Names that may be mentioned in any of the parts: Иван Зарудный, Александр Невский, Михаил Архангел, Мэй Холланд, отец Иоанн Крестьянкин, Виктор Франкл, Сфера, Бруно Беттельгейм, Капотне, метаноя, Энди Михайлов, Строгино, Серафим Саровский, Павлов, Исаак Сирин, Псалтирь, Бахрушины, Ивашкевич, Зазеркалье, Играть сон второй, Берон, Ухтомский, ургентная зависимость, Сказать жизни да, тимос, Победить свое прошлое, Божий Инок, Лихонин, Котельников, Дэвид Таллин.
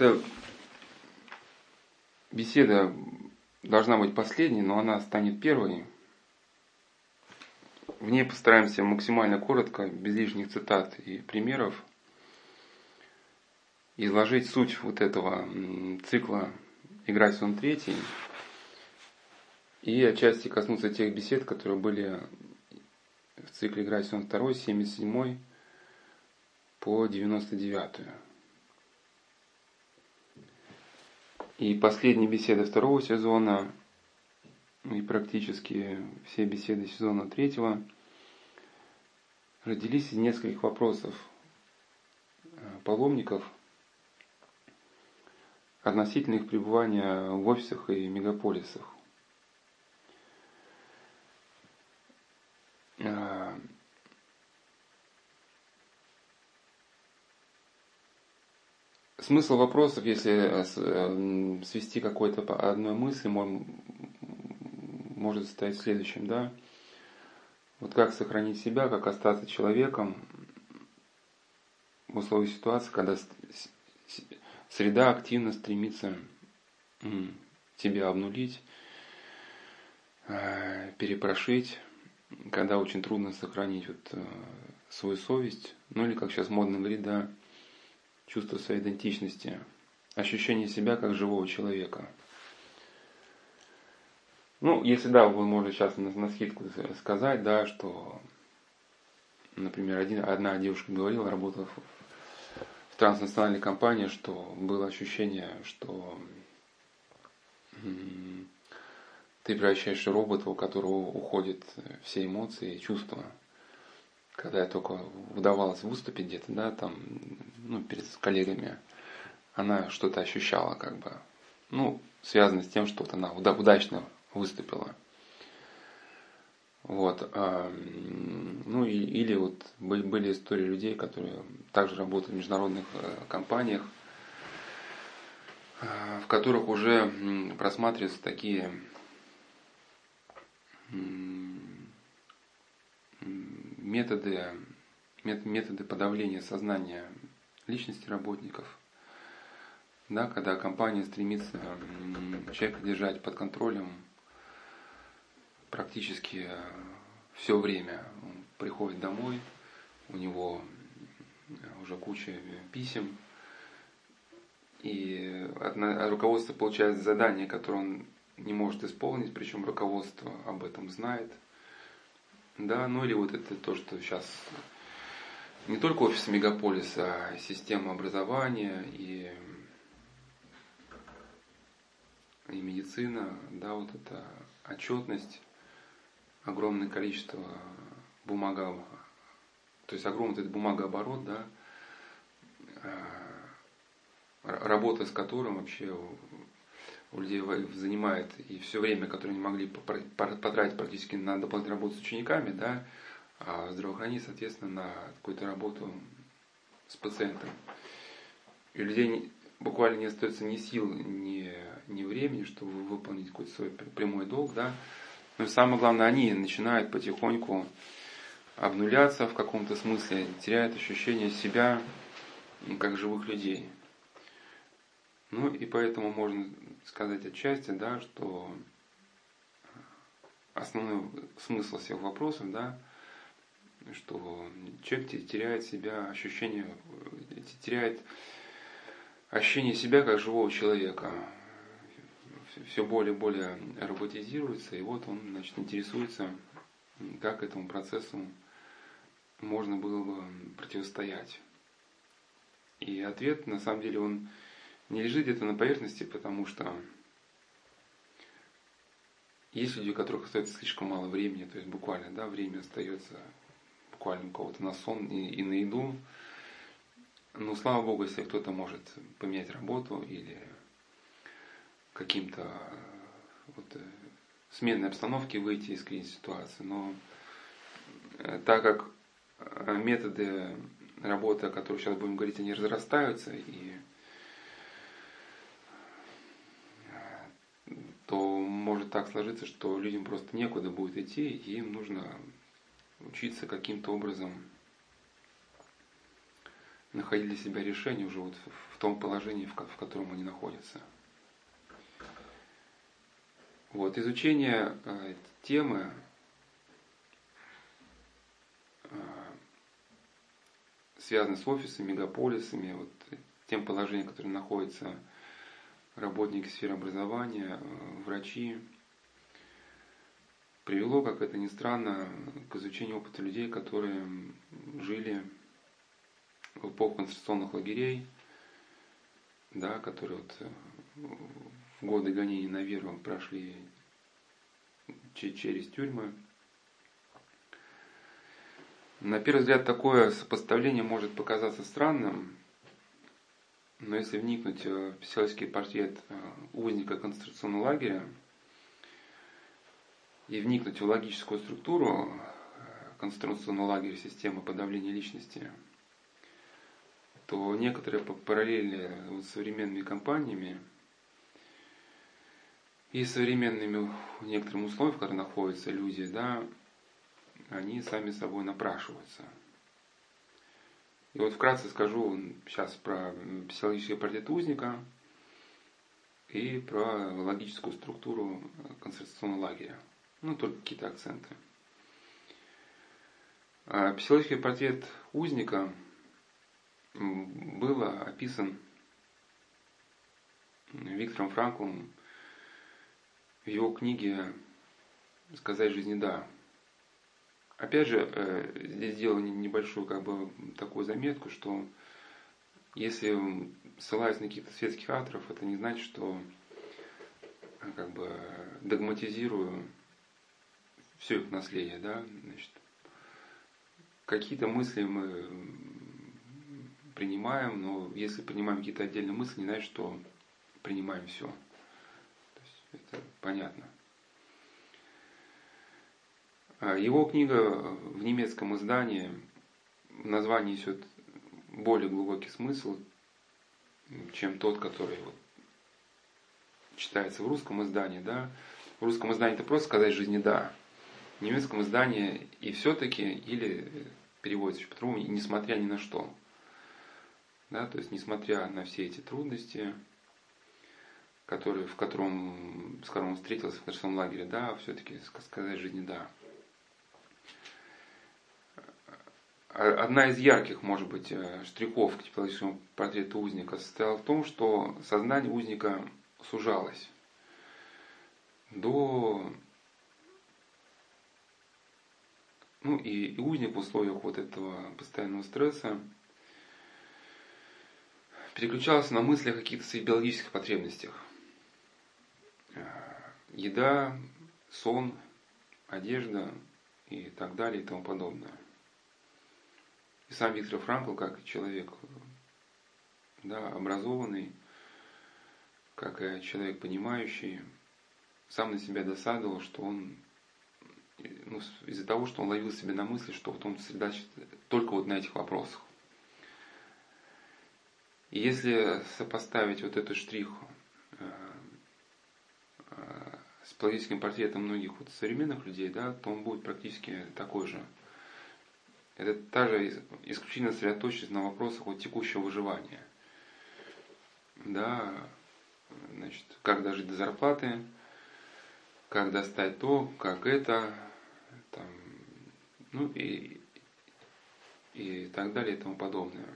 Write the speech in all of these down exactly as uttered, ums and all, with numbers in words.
Эта беседа должна быть последней, но она станет первой. В ней постараемся максимально коротко, без лишних цитат и примеров, изложить суть вот этого цикла «Играть сон третий» и отчасти коснуться тех бесед, которые были в цикле «Играть сон второй» с семьдесят седьмой по девяносто девятую. И последняя беседа второго сезона, и практически все беседы сезона третьего, родились из нескольких вопросов паломников относительно их пребывания в офисах и мегаполисах. Смысл вопросов, если свести какой-то по одной мысли, может состоять в следующем, да? Вот как сохранить себя, как остаться человеком в условиях ситуации, когда среда активно стремится тебя обнулить, перепрошить, когда очень трудно сохранить вот свою совесть, ну или, как сейчас модно говорить, да, чувство своей идентичности, ощущение себя как живого человека. Ну, если да, вы можете сейчас на, на скидку сказать, да, что, например, один, одна девушка говорила, работала в, в транснациональной компании, что было ощущение, что м-м, ты превращаешься в робота, у которого уходят все эмоции и чувства. Когда я только удавалось выступить где-то, да, там, ну, перед коллегами, она что-то ощущала, как бы, ну, связано с тем, что вот она уда- удачно выступила. Вот. А, ну, и, или вот были истории людей, которые также работают в международных компаниях, в которых уже просматриваются такие методы, методы подавления сознания личности работников, да, когда компания стремится человека держать под контролем практически все время. Он приходит домой, у него уже куча писем, и руководство получает задание, которое он не может исполнить, причем руководство об этом знает. Да, ну или вот это то, что сейчас не только офис мегаполиса, а система образования и, и медицина, да, вот это отчетность, огромное количество бумага, то есть огромный вот этот бумагооборот, да, работа с которым вообще у людей занимает и все время, которое они могли потратить практически на дополнительную работу с учениками, да, а здравоохранение, соответственно, на какую-то работу с пациентом. И у людей буквально не остается ни сил, ни, ни времени, чтобы выполнить какой-то свой прямой долг, да. Но самое главное, они начинают потихоньку обнуляться в каком-то смысле, теряют ощущение себя как живых людей. Ну и поэтому можно сказать отчасти, да, что основной смысл всех вопросов, да, что человек теряет себя, ощущение, теряет ощущение себя как живого человека, все более и более роботизируется, и вот он, значит, интересуется, как этому процессу можно было бы противостоять. И ответ, на самом деле, он не лежит где-то на поверхности, потому что есть люди, у которых остается слишком мало времени, то есть буквально, да, время остается буквально у кого-то на сон и, и на еду. Но слава богу, если кто-то может поменять работу или каким-то вот, сменной обстановке выйти из кризисной ситуации. Но так как методы работы, о которых сейчас будем говорить, они разрастаются, и то может так сложиться, что людям просто некуда будет идти, и им нужно учиться каким-то образом находили для себя решение уже вот в том положении, в котором они находятся. Вот. Изучение э, темы э, связано с офисами, мегаполисами, вот, тем положением, в котором находятся работники сферы образования, э, врачи, привело, как это ни странно, к изучению опыта людей, которые жили в эпоху концентрационных лагерей, да, которые вот, в годы гонений на веру прошли через тюрьмы. На первый взгляд такое сопоставление может показаться странным, но если вникнуть в психологический портрет узника концентрационного лагеря и вникнуть в логическую структуру концентрационного лагеря, системы подавления личности, то некоторые параллели с современными компаниями и современными некоторым условиям, в которых находятся люди, да, они сами собой напрашиваются. И вот вкратце скажу сейчас про психологический портрет узника и про логическую структуру концентрационного лагеря. Ну, только какие-то акценты. Психологический портрет узника был описан Виктором Франклом в его книге «Сказать жизни да». Опять же, здесь сделал небольшую как бы такую заметку, что если ссылаясь на каких-то светских авторов, это не значит, что как бы догматизирую все их наследие, да? Значит, какие-то мысли мы принимаем, но если принимаем какие-то отдельные мысли, не значит, что принимаем все. Это понятно. Его книга в немецком издании в названии несет более глубокий смысл, чем тот, который вот читается в русском издании. Да? В русском издании это просто «Сказать жизни да». В немецком издании «и все-таки» или переводится по-другому «несмотря ни на что». Да? То есть, несмотря на все эти трудности, который, в котором, с которым он встретился в концентрационном лагере, да, все-таки сказать жизни да. Одна из ярких, может быть, штрихов к типологическому портрету узника состояла в том, что сознание узника сужалось до... Ну и, и узник в условиях вот этого постоянного стресса переключался на мысли о каких-то своих биологических потребностях. Еда, сон, одежда и так далее и тому подобное. И сам Виктор Франкл, как человек, да, образованный, как и человек понимающий, сам на себя досадовал, что он, ну, из-за того, что он ловил себя на мысли, что вот он сосредоточен только вот на этих вопросах. И если сопоставить вот этот штрих с психологическим портретом многих вот современных людей, да, то он будет практически такой же. Это та же исключительно сосредоточенность на вопросах вот текущего выживания. Да, значит, как дожить до зарплаты, как достать то, как это, там, ну и, и так далее и тому подобное.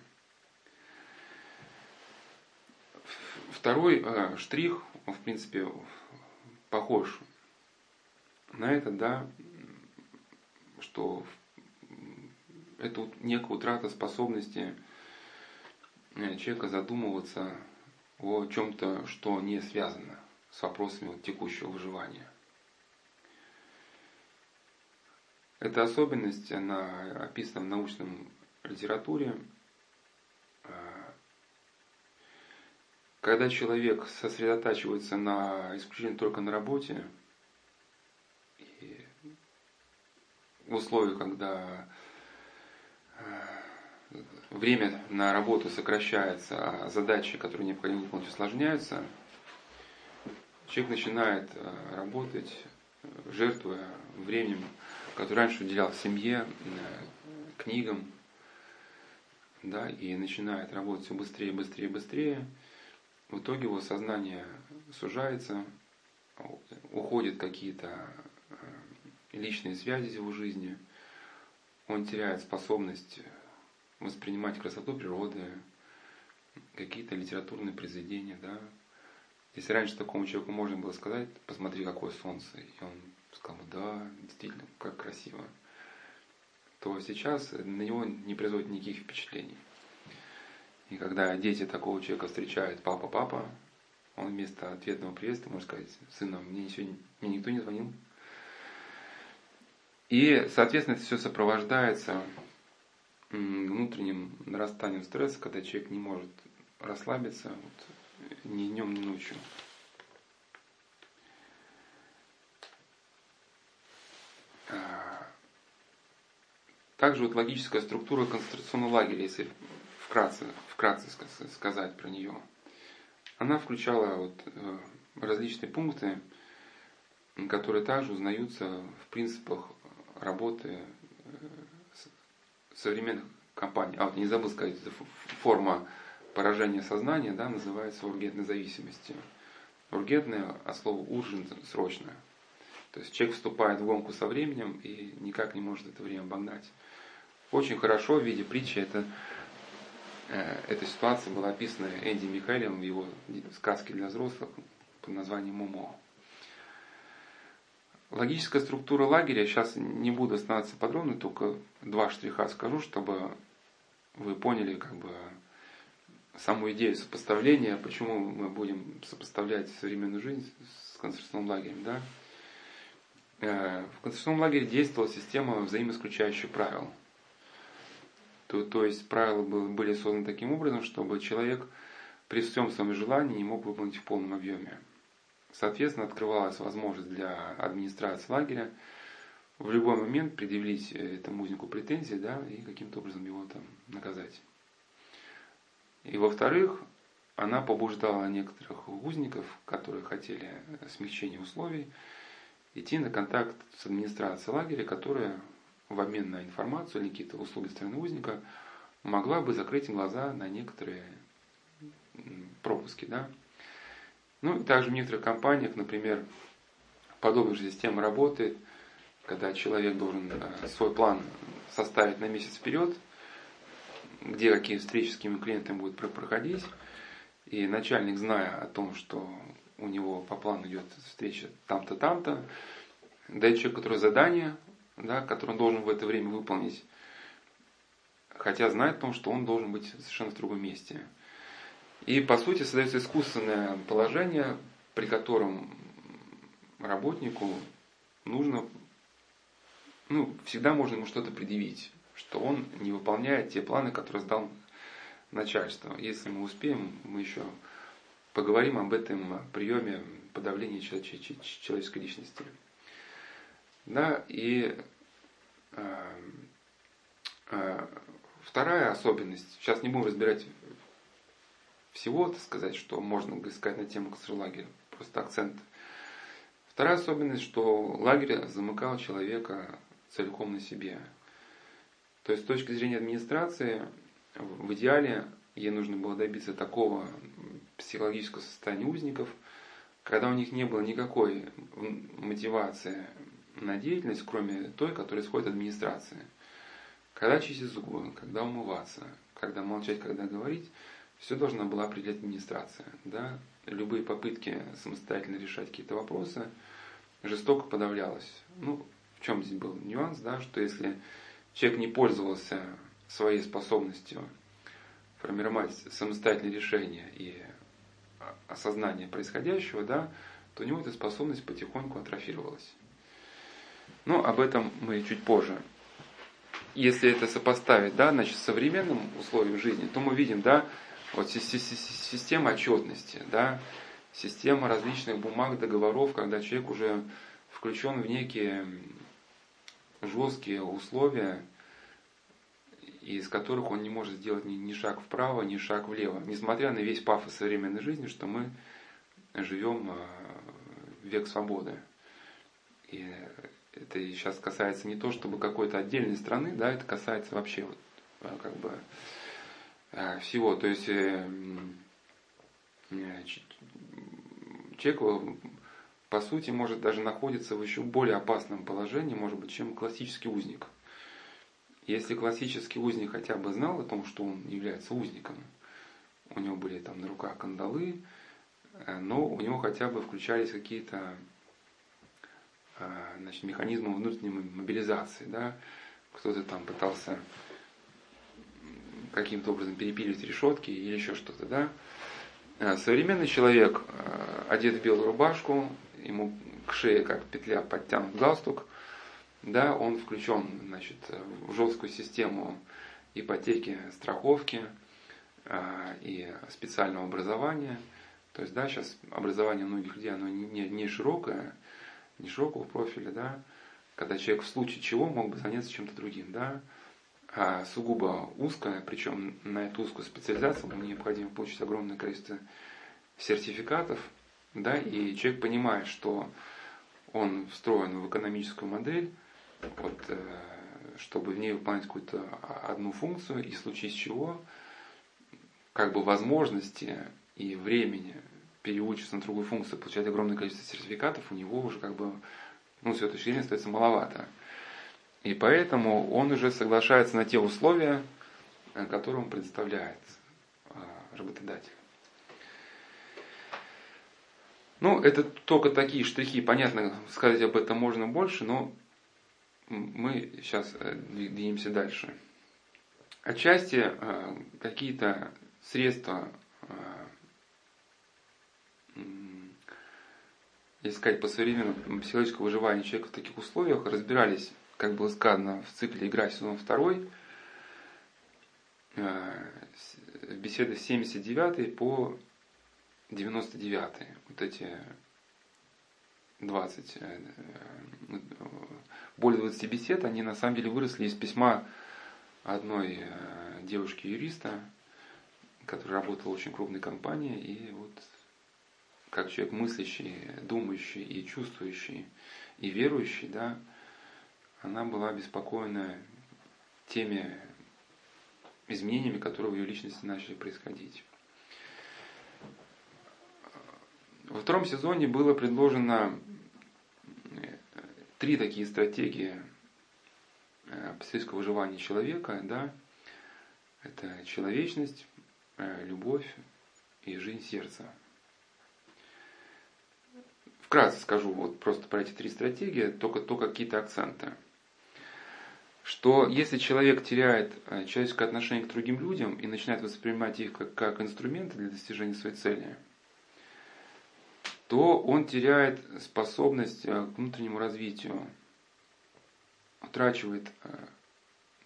Второй э, штрих, в принципе, похож на это, да, что это некая утрата способности человека задумываться о чем-то, что не связано с вопросами вот текущего выживания. Эта особенность, она описана в научной литературе. Когда человек сосредотачивается на исключительно только на работе, и в условиях, когда время на работу сокращается, а задачи, которые необходимо выполнить, усложняются, человек начинает работать, жертвуя временем, которое раньше уделял семье, книгам, да, и начинает работать все быстрее, быстрее, быстрее. В итоге его сознание сужается, уходят какие-то личные связи из его жизни, он теряет способность воспринимать красоту природы, какие-то литературные произведения, да. Если раньше такому человеку можно было сказать, посмотри, какое солнце, и он сказал, да, действительно, как красиво, то сейчас на него не производит никаких впечатлений. И когда дети такого человека встречают папа, папа, он вместо ответного приветствия может сказать, сына, мне, сегодня, мне никто не звонил. И, соответственно, это все сопровождается внутренним нарастанием стресса, когда человек не может расслабиться вот, ни днем, ни ночью. Также вот логическая структура концентрационного лагеря, если вкратце, вкратце сказать про нее, она включала вот, различные пункты, которые также узнаются в принципах работы современных компаний. А вот не забыл сказать, форма поражения сознания, да, называется ургентной зависимостью. Ургентная от слова «уржен» срочно. То есть человек вступает в гонку со временем и никак не может это время обогнать. Очень хорошо в виде притчи это, э, эта ситуация была описана Энди Михайловым в его сказке для взрослых под названием «Момо». Логическая структура лагеря, сейчас не буду останавливаться подробно, только два штриха скажу, чтобы вы поняли как бы саму идею сопоставления, почему мы будем сопоставлять современную жизнь с концентрационным лагерем. Да? В концентрационном лагере действовала система взаимоисключающих правил. То, то есть правила были созданы таким образом, чтобы человек при всем своем желании не мог выполнить в полном объеме. Соответственно, открывалась возможность для администрации лагеря в любой момент предъявить этому узнику претензии, да, и каким-то образом его там наказать. И во-вторых, она побуждала некоторых узников, которые хотели смягчения условий, идти на контакт с администрацией лагеря, которая в обмен на информацию или какие-то услуги стороны узника могла бы закрыть им глаза на некоторые пропуски, да. Ну и также в некоторых компаниях, например, подобная же система работает, когда человек должен свой план составить на месяц вперед, где какие встречи с какими клиентами будут проходить, и начальник, зная о том, что у него по плану идет встреча там-то, там-то, дает человеку, который задание, да, которое он должен в это время выполнить, хотя знает о том, что он должен быть совершенно в другом месте. И, по сути, создается искусственное положение, при котором работнику нужно, ну, всегда можно ему что-то предъявить, что он не выполняет те планы, которые сдал начальство. Если мы успеем, мы еще поговорим об этом приеме подавления человеческой личности. Да, и э, э, вторая особенность, сейчас не будем разбирать всего, так сказать, что можно искать на тему концлагеря, просто акцент. Вторая особенность, что лагерь замыкал человека целиком на себе. То есть с точки зрения администрации, в идеале ей нужно было добиться такого психологического состояния узников, когда у них не было никакой мотивации на деятельность, кроме той, которая исходит от администрации. Когда чистить зубы, когда умываться, когда молчать, когда говорить, все должна была определять администрация. Да? Любые попытки самостоятельно решать какие-то вопросы жестоко подавлялось. Ну, в чем здесь был нюанс, да? Что если человек не пользовался своей способностью формировать самостоятельные решения и осознание происходящего, да, то у него эта способность потихоньку атрофировалась. Но об этом мы чуть позже. Если это сопоставить, да, значит, с современным условием жизни, то мы видим, да, вот система отчетности, да, система различных бумаг, договоров, когда человек уже включен в некие жесткие условия, из которых он не может сделать ни, ни шаг вправо, ни шаг влево. Несмотря на весь пафос современной жизни, что мы живем в век свободы. И это сейчас касается не то, чтобы какой-то отдельной страны, да, это касается вообще вот, как бы всего. То есть человек, по сути, может даже находиться в еще более опасном положении, может быть, чем классический узник. Если классический узник хотя бы знал о том, что он является узником, у него были там на руках кандалы, но у него хотя бы включались какие-то, значит, механизмы внутренней мобилизации, да? Кто-то там пытался каким-то образом перепиливать решетки или еще что-то, да? Современный человек одет в белую рубашку, ему к шее как петля подтянут галстук, да, он включен, значит, в жесткую систему ипотеки, страховки и специального образования. То есть, да, сейчас образование многих людей, оно не, не широкое, не широкого профиля, да, когда человек в случае чего мог бы заняться чем-то другим, да, а сугубо узкое, причем на эту узкую специализацию ему необходимо получить огромное количество сертификатов, да, и человек понимает, что он встроен в экономическую модель, вот, чтобы в ней выполнять какую-то одну функцию, и в случае чего, как бы возможности и времени переучиться на другую функцию, получать огромное количество сертификатов, у него уже как бы, ну, с его точки зрения, остается маловато. И поэтому он уже соглашается на те условия, которые он предоставляет работодателю. Ну, это только такие штрихи. Понятно, сказать об этом можно больше, но мы сейчас двинемся дальше. Отчасти какие-то средства, если сказать по современному психологическому выживанию человека в таких условиях, разбирались, как было сказано, в цикле «Играть сон второй», беседы с семьдесят девятой по девяносто девятый, вот эти двадцать, более двадцати бесед, они на самом деле выросли из письма одной девушки-юриста, которая работала в очень крупной компании, и вот как человек мыслящий, думающий и чувствующий, и верующий, да, она была обеспокоена теми изменениями, которые в ее личности начали происходить. Во втором сезоне было предложено три такие стратегии психического выживания человека, да? Это человечность, любовь и жизнь сердца. Вкратце скажу вот просто про эти три стратегии, только, только какие-то акценты. Что если человек теряет человеческое отношение к другим людям и начинает воспринимать их как, как инструменты для достижения своей цели, то он теряет способность к внутреннему развитию, утрачивает,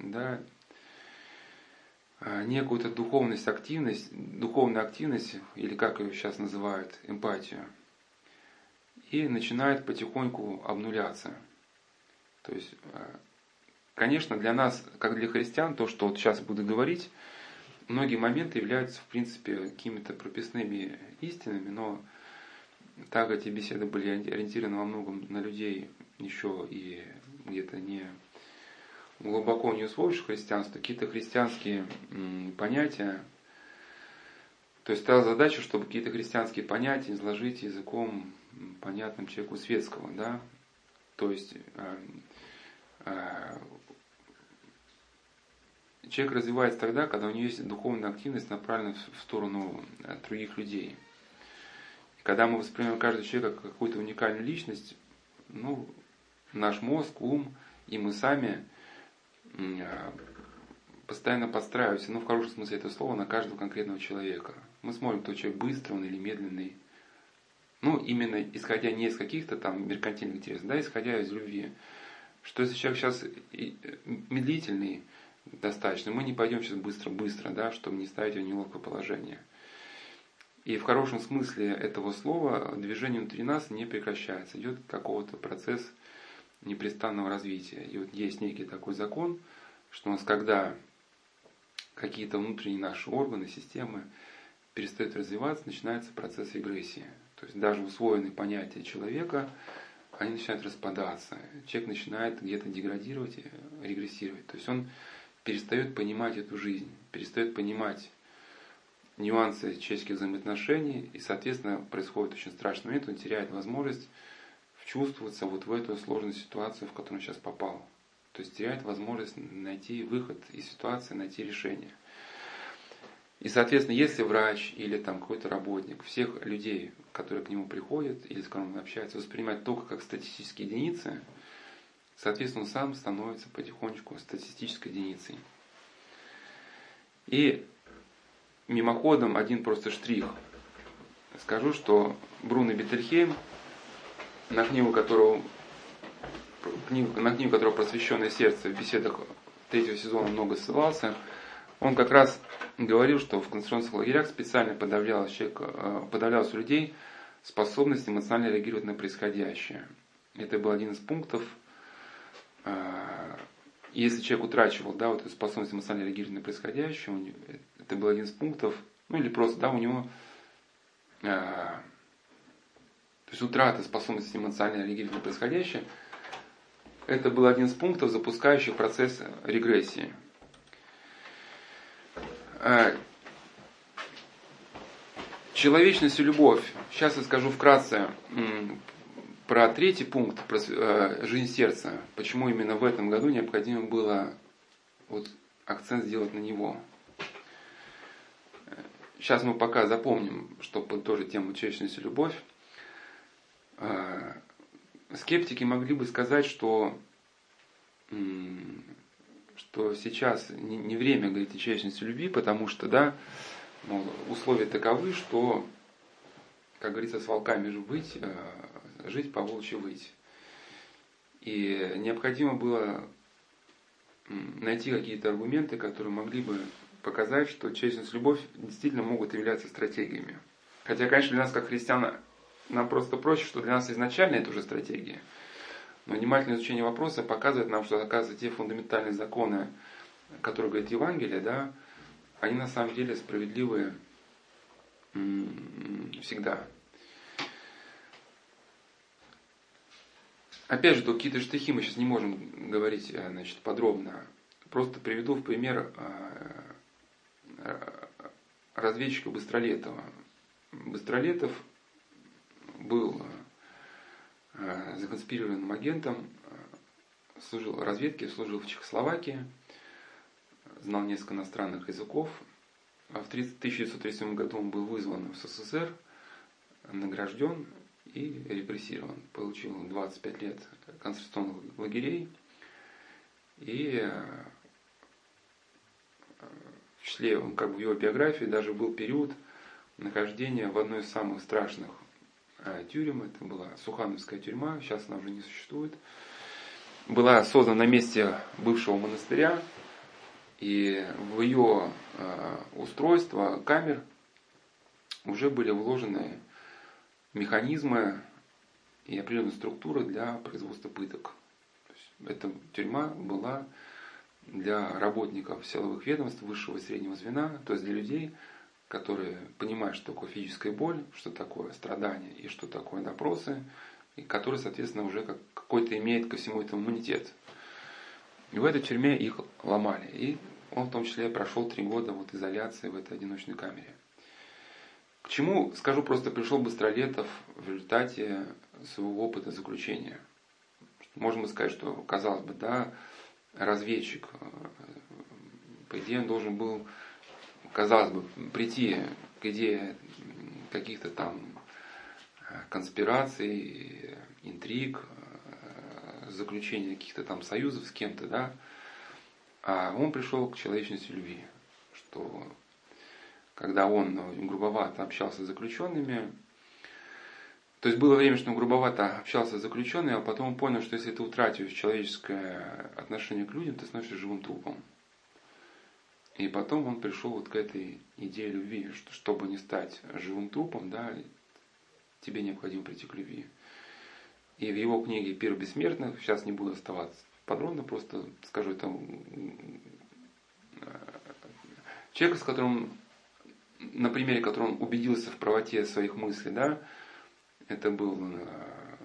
да, некую-то духовность, активность, духовную активность, или как ее сейчас называют, эмпатию, и начинает потихоньку обнуляться. То есть, конечно, для нас, как для христиан, то, что вот сейчас буду говорить, многие моменты являются, в принципе, какими-то прописными истинами, но так эти беседы были ориентированы во многом на людей, еще и где-то не глубоко не усвоивших христианство, какие-то христианские понятия. То есть та задача, чтобы какие-то христианские понятия изложить языком, понятным человеку светского, да. То есть э, э, человек развивается тогда, когда у него есть духовная активность, направленная в сторону других людей. Когда мы воспринимаем каждого человека как какую-то уникальную личность, ну, наш мозг, ум и мы сами постоянно подстраиваемся, ну, в хорошем смысле этого слова, на каждого конкретного человека. Мы смотрим, кто человек быстрый он или медленный. Ну, именно исходя не из каких-то там меркантильных интересов, да, исходя из любви. Что если человек сейчас медлительный достаточно, мы не пойдем сейчас быстро-быстро, да, чтобы не ставить его в неловкое положение. И в хорошем смысле этого слова движение внутри нас не прекращается. Идет какого-то процесс непрестанного развития. И вот есть некий такой закон, что у нас когда какие-то внутренние наши органы, системы перестают развиваться, начинается процесс регрессии. То есть даже усвоенные понятия человека, они начинают распадаться. Человек начинает где-то деградировать, регрессировать. То есть он перестает понимать эту жизнь, перестает понимать нюансы человеческих взаимоотношений, и, соответственно, происходит очень страшный момент, он теряет возможность вчувствоваться вот в эту сложную ситуацию, в которую он сейчас попал. То есть теряет возможность найти выход из ситуации, найти решение. И, соответственно, если врач или там какой-то работник, всех людей, которые к нему приходят или с которым он общается, воспринимать только как статистические единицы, соответственно, он сам становится потихонечку статистической единицей. И мимоходом один просто штрих. Скажу, что Бруно Беттельгейм, на книгу которого, книгу, на книгу которого «Просвещенное сердце» в беседах третьего сезона много ссылался, он как раз говорил, что в концентрационных лагерях специально подавлялось, человек, подавлялось у людей способность эмоционально реагировать на происходящее. Это был один из пунктов. Если человек утрачивал, да, вот эту способность эмоционально реагировать на происходящее, это был один из пунктов, ну или просто, да, у него а, то есть утрата способности эмоционально реагировать на происходящее, это был один из пунктов, запускающих процесс регрессии. А, человечность и любовь. Сейчас я скажу вкратце про третий пункт, про жизнь сердца, почему именно в этом году необходимо было вот акцент сделать на него. Сейчас мы пока запомним, чтобы тоже тему человечность и любовь. Скептики могли бы сказать, что, что сейчас не время говорить о человечности и любви, потому что, да, мол, условия таковы, что, как говорится, с волками же быть, жить по волчьи выть. И необходимо было найти какие-то аргументы, которые могли бы показать, что честность и любовь действительно могут являться стратегиями. Хотя, конечно, для нас, как христиан, нам просто проще, что для нас изначально это уже стратегия. Но внимательное изучение вопроса показывает нам, что, оказывается, те фундаментальные законы, которые говорит Евангелие, да, они на самом деле справедливые всегда. Опять же, какие-то штрихи мы сейчас не можем говорить, значит, подробно. Просто приведу в пример разведчика Быстролетова. Быстролетов был законспирированным агентом, служил в разведке, служил в Чехословакии, знал несколько иностранных языков. В тысяча девятьсот тридцать седьмом году он был вызван в СССР, награжден и репрессирован. Получил двадцать пять лет концентрационных лагерей. И в числе, как бы в его биографии, даже был период нахождения в одной из самых страшных тюрем. Это была Сухановская тюрьма, сейчас она уже не существует. Была создана на месте бывшего монастыря. И в ее устройство камер уже были вложены механизмы и определенная структура для производства пыток. Эта тюрьма была для работников силовых ведомств высшего и среднего звена, то есть для людей, которые понимают, что такое физическая боль, что такое страдание и что такое допросы, и которые, соответственно, уже как какой-то имеют ко всему этому иммунитет. И в этой тюрьме их ломали. И он в том числе прошел три года вот изоляции в этой одиночной камере. К чему, скажу, просто пришел Быстролетов в результате своего опыта заключения. Можно сказать, что, казалось бы, да, разведчик, по идее, он должен был, казалось бы, прийти к идее каких-то там конспираций, интриг, заключения каких-то там союзов с кем-то, да, а он пришел к человечности любви, что когда он грубовато общался с заключенными, то есть было время, что он грубовато общался с заключенными, а потом он понял, что если ты утратишь человеческое отношение к людям, ты становишься живым трупом. И потом он пришел вот к этой идее любви, что чтобы не стать живым трупом, да, тебе необходимо прийти к любви. И в его книге «Первый бессмертный», сейчас не буду оставаться подробно, просто скажу, там человек, с которым, на примере которого он убедился в правоте своих мыслей, да, это был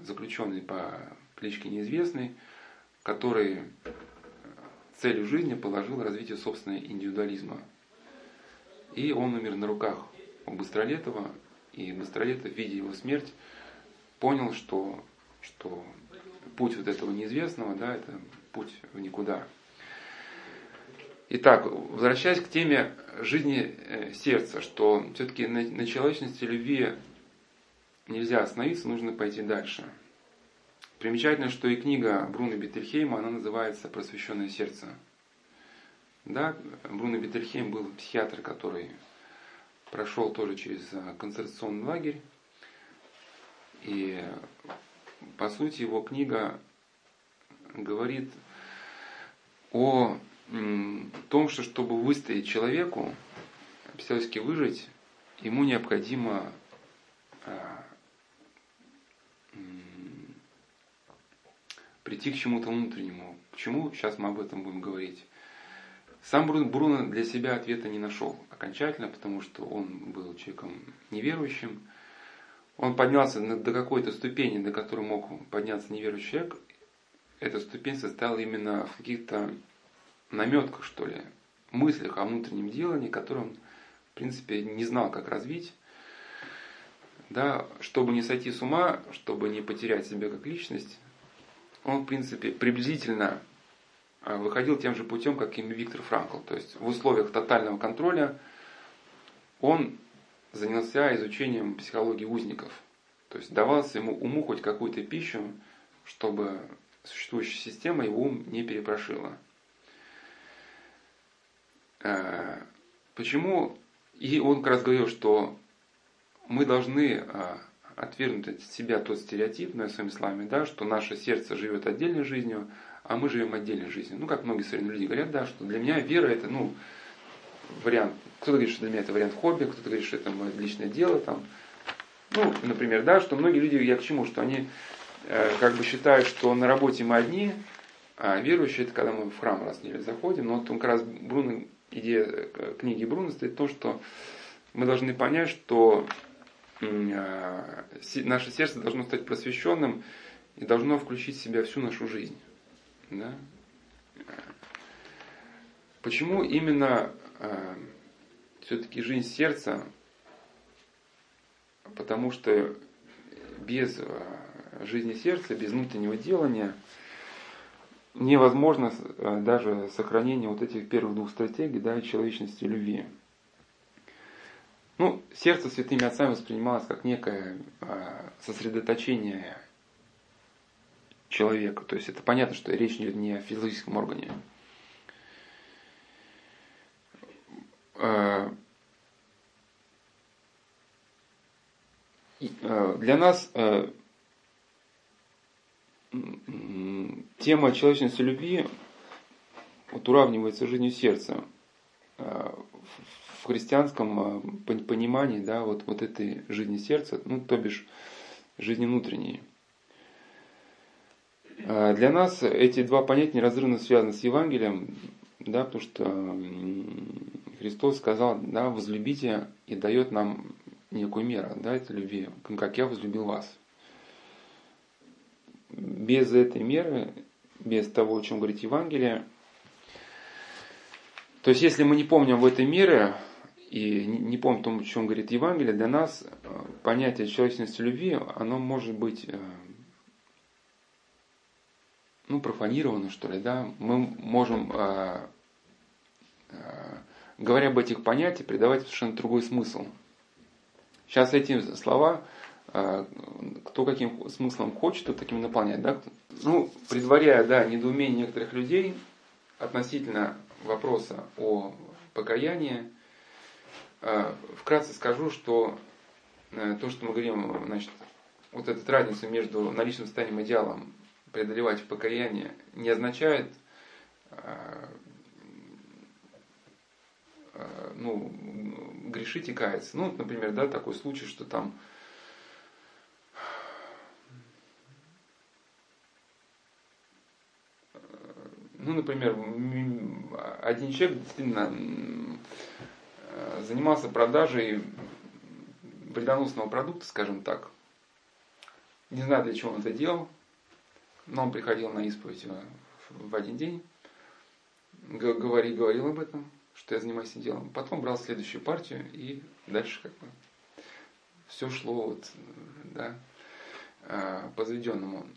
заключенный по кличке Неизвестный, который целью жизни положил развитие собственного индивидуализма. И он умер на руках у Быстролетова, и Быстролетов, видя его смерть, понял, что, что путь вот этого неизвестного, да, это путь в никуда. Итак, возвращаясь к теме жизни сердца, что все-таки на, на человечности любви нельзя остановиться, нужно пойти дальше. Примечательно, что и книга Бруно Беттельгейма, она называется «Просвещенное сердце». Да, Бруно Беттельгейм был психиатр, который прошел тоже через концентрационный лагерь. И, по сути, его книга говорит о том, что чтобы выстоять человеку, психически выжить, ему необходимо прийти к чему-то внутреннему. Почему? Сейчас мы об этом будем говорить. Сам Бруно для себя ответа не нашел окончательно, потому что он был человеком неверующим. Он поднялся до какой-то ступени, до которой мог подняться неверующий человек. Эта ступень состояла именно в каких-то намётках, что ли, мыслях о внутреннем делании, которые он, в принципе, не знал, как развить. Да, чтобы не сойти с ума, чтобы не потерять себя как личность, он, в принципе, приблизительно выходил тем же путем, как и Виктор Франкл. То есть в условиях тотального контроля он занялся изучением психологии узников. То есть давался ему уму хоть какую-то пищу, чтобы существующая система его ум не перепрошила. Почему? И он как раз говорил, что мы должны отвергнуть от себя тот стереотип, ну, своими словами, да, что наше сердце живет отдельной жизнью, а мы живем отдельной жизнью. Ну, как многие современные люди говорят, да, что для меня вера это, ну, вариант. Кто-то говорит, что для меня это вариант хобби, кто-то говорит, что это мое личное дело, там. Ну, например, да, что многие люди, я к чему, что они э, как бы считают, что на работе мы одни, а верующие это когда мы в храм раз в неделю заходим. Но вот он как раз Бруно, идея книги Бруно стоит то, что мы должны понять, что э, наше сердце должно стать просвещенным и должно включить в себя всю нашу жизнь. Да? Почему именно э, все-таки жизнь сердца? Потому что без э, жизни сердца, без внутреннего делания невозможно э, даже сохранение вот этих первых двух стратегий, да, человечности и любви. Ну, сердце святыми отцами воспринималось как некое э, сосредоточение человека. То есть это понятно, что речь идет не о физическом органе. Для нас тема человечности любви вот уравнивается с жизнью сердца. В христианском понимании, да, вот, вот этой жизни сердца, ну, то бишь жизни внутренней. Для нас эти два понятия неразрывно связаны с Евангелием, да, потому что Христос сказал, да, возлюбите, и дает нам некую меру, да, этой любви, как я возлюбил вас. Без этой меры, без того, о чем говорит Евангелие, то есть если мы не помним в этой мере и не помним том, о чем говорит Евангелие, для нас понятие человечности любви, оно может быть, ну, профанированы, что ли, да, мы можем, э, э, говоря об этих понятиях, придавать совершенно другой смысл. Сейчас эти слова, э, кто каким смыслом хочет, тот таким наполняет, да. Ну, предваряя, да, недоумение некоторых людей относительно вопроса о покаянии, э, вкратце скажу, что э, то, что мы говорим, значит, вот эту разницу между наличным состоянием и идеалом, преодолевать покаяние, не означает э, э, ну, грешить и каяться. Ну, например, да, такой случай, что там э, ну, например, один человек действительно э, занимался продажей вредоносного продукта, скажем так. Не знаю, для чего он это делал. Но он приходил на исповедь в один день, говорил, говорил об этом, что я занимаюсь этим делом. Потом брал следующую партию, и дальше как бы все шло вот, да, по заведенному.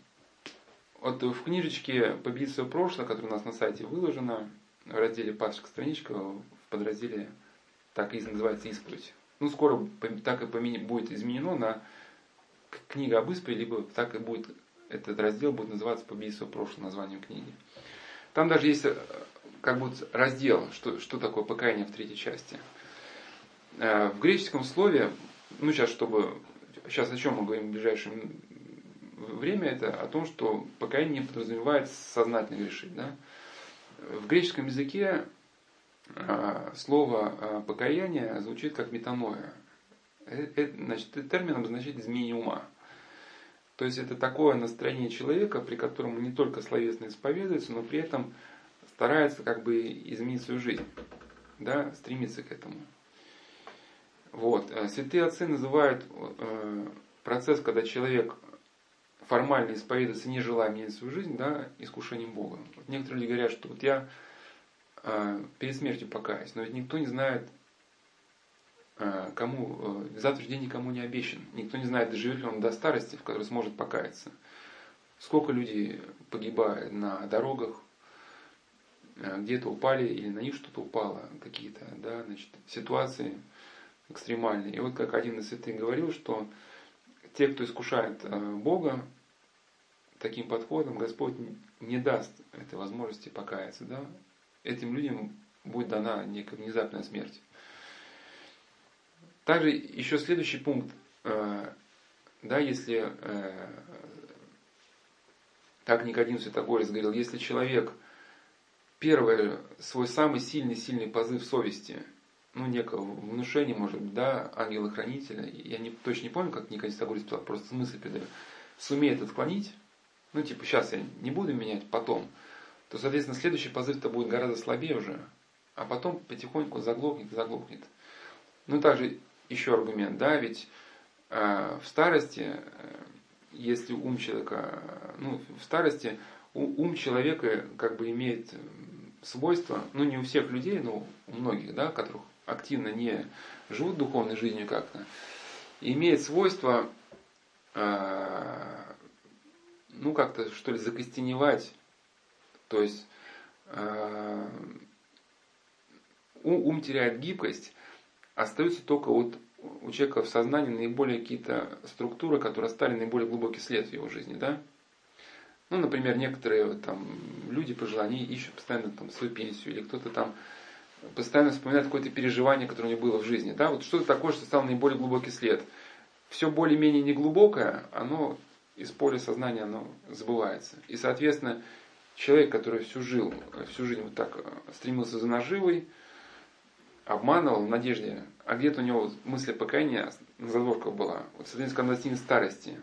Вот в книжечке «Победить свое прошлое», которая у нас на сайте выложена, в разделе «Пасочка страничка», в подразделе так и называется «Исповедь». Ну, скоро так и будет изменено на книга об исповеди, либо так и будет этот раздел будет называться «Победить свое прошлое» названием книги. Там даже есть как будто раздел, что, что такое покаяние в третьей части. В греческом слове, ну сейчас, чтобы, сейчас о чем мы говорим в ближайшее время, это о том, что покаяние не подразумевает сознательно грешить. Да? В греческом языке слово «покаяние» звучит как метаноя. Это, значит, термин обозначает изменение ума. То есть это такое настроение человека, при котором не только словесно исповедуется, но при этом старается как бы изменить свою жизнь, да, стремится к этому. Вот. Святые отцы называют процесс, когда человек формально исповедуется, не желая менять свою жизнь, да, искушением Бога. Вот некоторые люди говорят, что вот я перед смертью покаюсь, но ведь никто не знает, кому завтрашний день никому не обещан. Никто не знает, доживет ли он до старости, в которой сможет покаяться. Сколько людей погибает на дорогах, где-то упали, или на них что-то упало, какие-то, да, значит, ситуации экстремальные. И вот как один из святых говорил, что те, кто искушает Бога таким подходом, Господь не даст этой возможности покаяться. Да? Этим людям будет дана некая внезапная смерть. Также еще следующий пункт, да, если, так Никодим Святогорец говорил, если человек, первое, свой самый сильный-сильный позыв совести, ну, некое внушение, может быть, да, ангела-хранителя, я не, точно не помню, как Никодим Святогорец писал, просто смысл передаю, сумеет отклонить, ну, типа, сейчас я не буду менять, потом, то, соответственно, следующий позыв-то будет гораздо слабее уже, а потом потихоньку заглохнет, заглохнет. Ну, также еще аргумент, да, ведь э, в старости, э, если ум человека, ну, в старости у, ум человека как бы имеет свойство, ну, не у всех людей, но у многих, да, которых активно не живут духовной жизнью как-то, имеет свойство, э, ну, как-то, что ли, закостеневать, то есть э, ум, ум теряет гибкость. Остаются только вот у человека в сознании наиболее какие-то структуры, которые оставили наиболее глубокий след в его жизни, да? Ну, например, некоторые там люди пожилые ищут постоянно там свою пенсию, или кто-то там постоянно вспоминает какое-то переживание, которое у него было в жизни, да? Вот что-то такое, что стало наиболее глубокий след. Все более-менее неглубокое, оно из поля сознания оно забывается. И, соответственно, человек, который всю, жил, всю жизнь вот так стремился за наживой, обманывал в надежде, а где-то у него мысль покаяния на задворках была. Вот, соответственно, когда достигнет старости,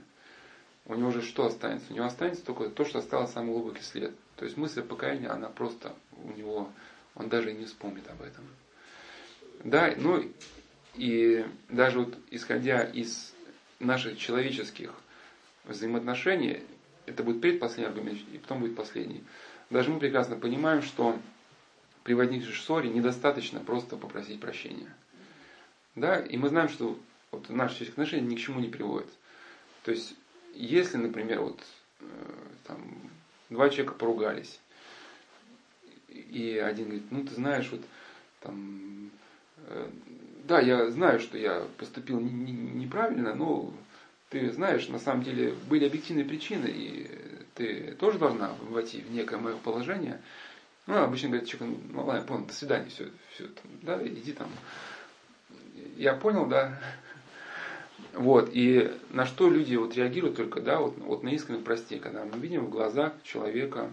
у него же что останется? У него останется только то, что осталось самый глубокий след. То есть мысль покаяния, она просто у него, он даже и не вспомнит об этом. Да, ну и даже вот исходя из наших человеческих взаимоотношений, это будет предпоследний аргумент, и потом будет последний. Даже мы прекрасно понимаем, что при возникшей ссоре недостаточно просто попросить прощения. Да? И мы знаем, что вот наши человеческие отношения ни к чему не приводят. То есть, если, например, вот, э, там, два человека поругались, и один говорит, ну ты знаешь, вот, там, э, да, я знаю, что я поступил не, не, неправильно, но ты знаешь, на самом деле были объективные причины, и ты тоже должна войти в некое мое положение. Ну, обычно говорит человек, ну ладно, я понял, до свидания, все, все, да, иди там. Я понял, да. Вот, и на что люди вот реагируют только, да, вот, вот на искренне прости, когда мы видим в глазах человека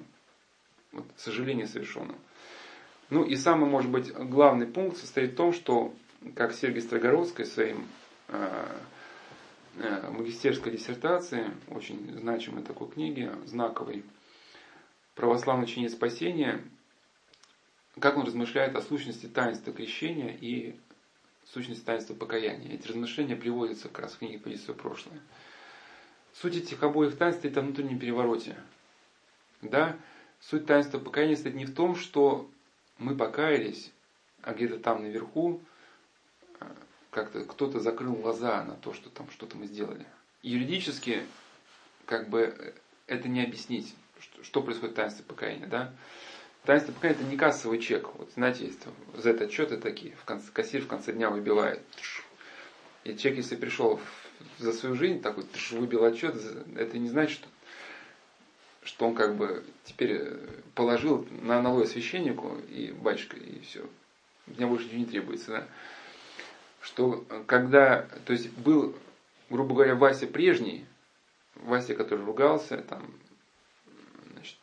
вот, сожаление совершенного. Ну, и самый, может быть, главный пункт состоит в том, что, как Сергей Страгородский в своей э, э, магистерской диссертации, очень значимой такой книге, знаковой, «Православный учение спасения», как он размышляет о сущности таинства крещения и сущности таинства покаяния. Эти размышления приводятся как раз в книге «Победить свое прошлое». Суть этих обоих таинств стоит о внутреннем перевороте. Да? Суть таинства покаяния стоит не в том, что мы покаялись, а где-то там наверху как-то кто-то закрыл глаза на то, что там что-то мы сделали. Юридически как бы это не объяснить, что происходит в таинстве покаяния, да? Таинство покаяния – это не кассовый чек. Вот знаете, есть за это отчеты такие, в конце, кассир в конце дня выбивает. И чек, если пришел за свою жизнь, такой выбил отчет, это не значит, что, что он как бы теперь положил на налой священнику и батюшка, и все. Мне больше ничего не требуется, да? Что когда, то есть был, грубо говоря, Вася прежний, Вася, который ругался, там, значит,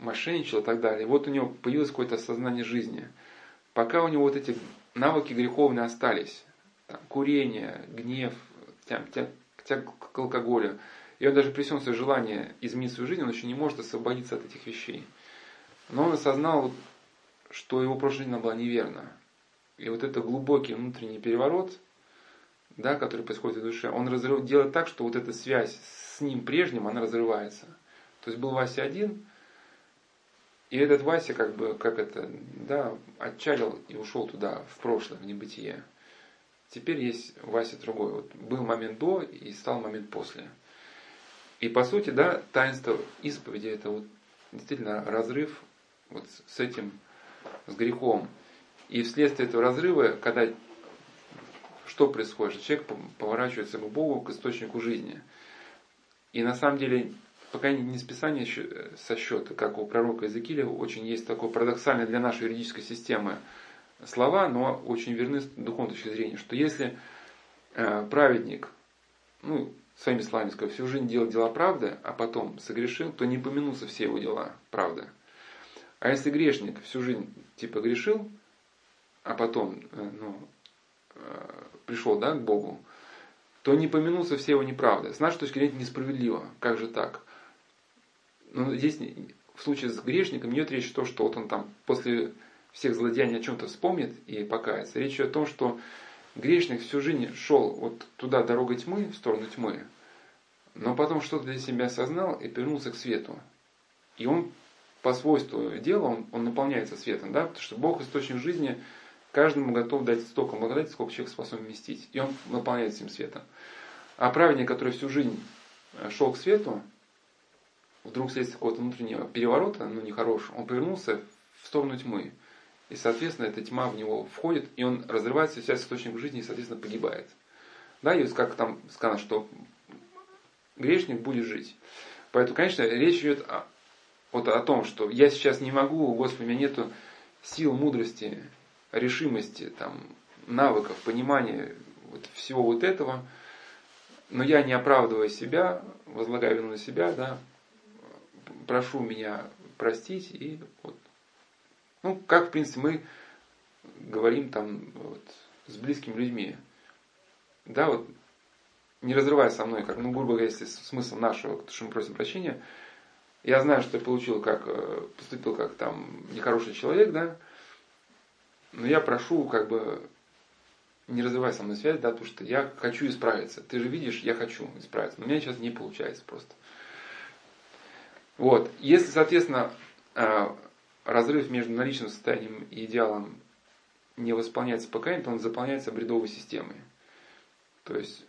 мошенничал и так далее. И вот у него появилось какое-то осознание жизни. Пока у него вот эти навыки греховные остались, там, курение, гнев, тяг, тяг, тяг к алкоголю, и он даже при всем своем желании изменить свою жизнь, он еще не может освободиться от этих вещей. Но он осознал, что его прошлая жизнь была неверна. И вот этот глубокий внутренний переворот, да, который происходит в душе, он разрыв, делает так, что вот эта связь с ним прежним, она разрывается. То есть был Вася один, и этот Вася как бы, как это, да, отчалил и ушел туда, в прошлое, в небытие. Теперь есть Вася другой. Вот был момент до и стал момент после. И по сути, да, таинство исповеди – это вот действительно разрыв вот с этим, с грехом. И вследствие этого разрыва, когда что происходит? Человек поворачивается к Богу, к источнику жизни. И на самом деле, пока не списание со счета, как у пророка Иезекииля, очень есть такое парадоксальное для нашей юридической системы слова, но очень верны с духовной точки зрения, что если праведник, ну, своими словами скажу, всю жизнь делал дела правды, а потом согрешил, то не помянутся все его дела правды. А если грешник всю жизнь типа грешил, а потом, ну, пришел, да, к Богу, то не помянутся все его неправды. С нашей точки зрения, это несправедливо. Как же так? Но здесь в случае с грешником не идет речь о том, что вот он там после всех злодеяний о чем-то вспомнит и покается. Речь идет о том, что грешник всю жизнь шел вот туда, дорогой тьмы, в сторону тьмы, но потом что-то для себя осознал и вернулся к свету. И он по свойству дела, он, он наполняется светом, да? Потому что Бог источник жизни, каждому готов дать столько благодати, сколько человек способен вместить. И он наполняется этим светом. А праведник, который всю жизнь шел к свету, вдруг вследствие какого-то внутреннего переворота, ну нехорошего, он повернулся в сторону тьмы. И, соответственно, эта тьма в него входит, и он разрывается, вся источник жизни, и, соответственно, погибает. Да, и вот как там сказано, что грешник будет жить. Поэтому, конечно, речь идет о, вот о том, что я сейчас не могу, у Господа у меня нету сил, мудрости, решимости, там, навыков, понимания вот всего вот этого, но я, не оправдывая себя, возлагаю вину на себя, да, прошу меня простить, и вот, ну, как, в принципе, мы говорим там вот, с близкими людьми, да, вот, не разрывая со мной, как, ну, грубо говоря, если смысл нашего, то, что мы просим прощения, я знаю, что я получил, как, поступил как там нехороший человек, да, но я прошу, как бы, не разрывай со мной связь, да, потому что я хочу исправиться. Ты же видишь, я хочу исправиться, но у меня сейчас не получается просто. Вот. Если, соответственно, разрыв между наличным состоянием и идеалом не восполняется покаянием, то он заполняется бредовой системой. То есть,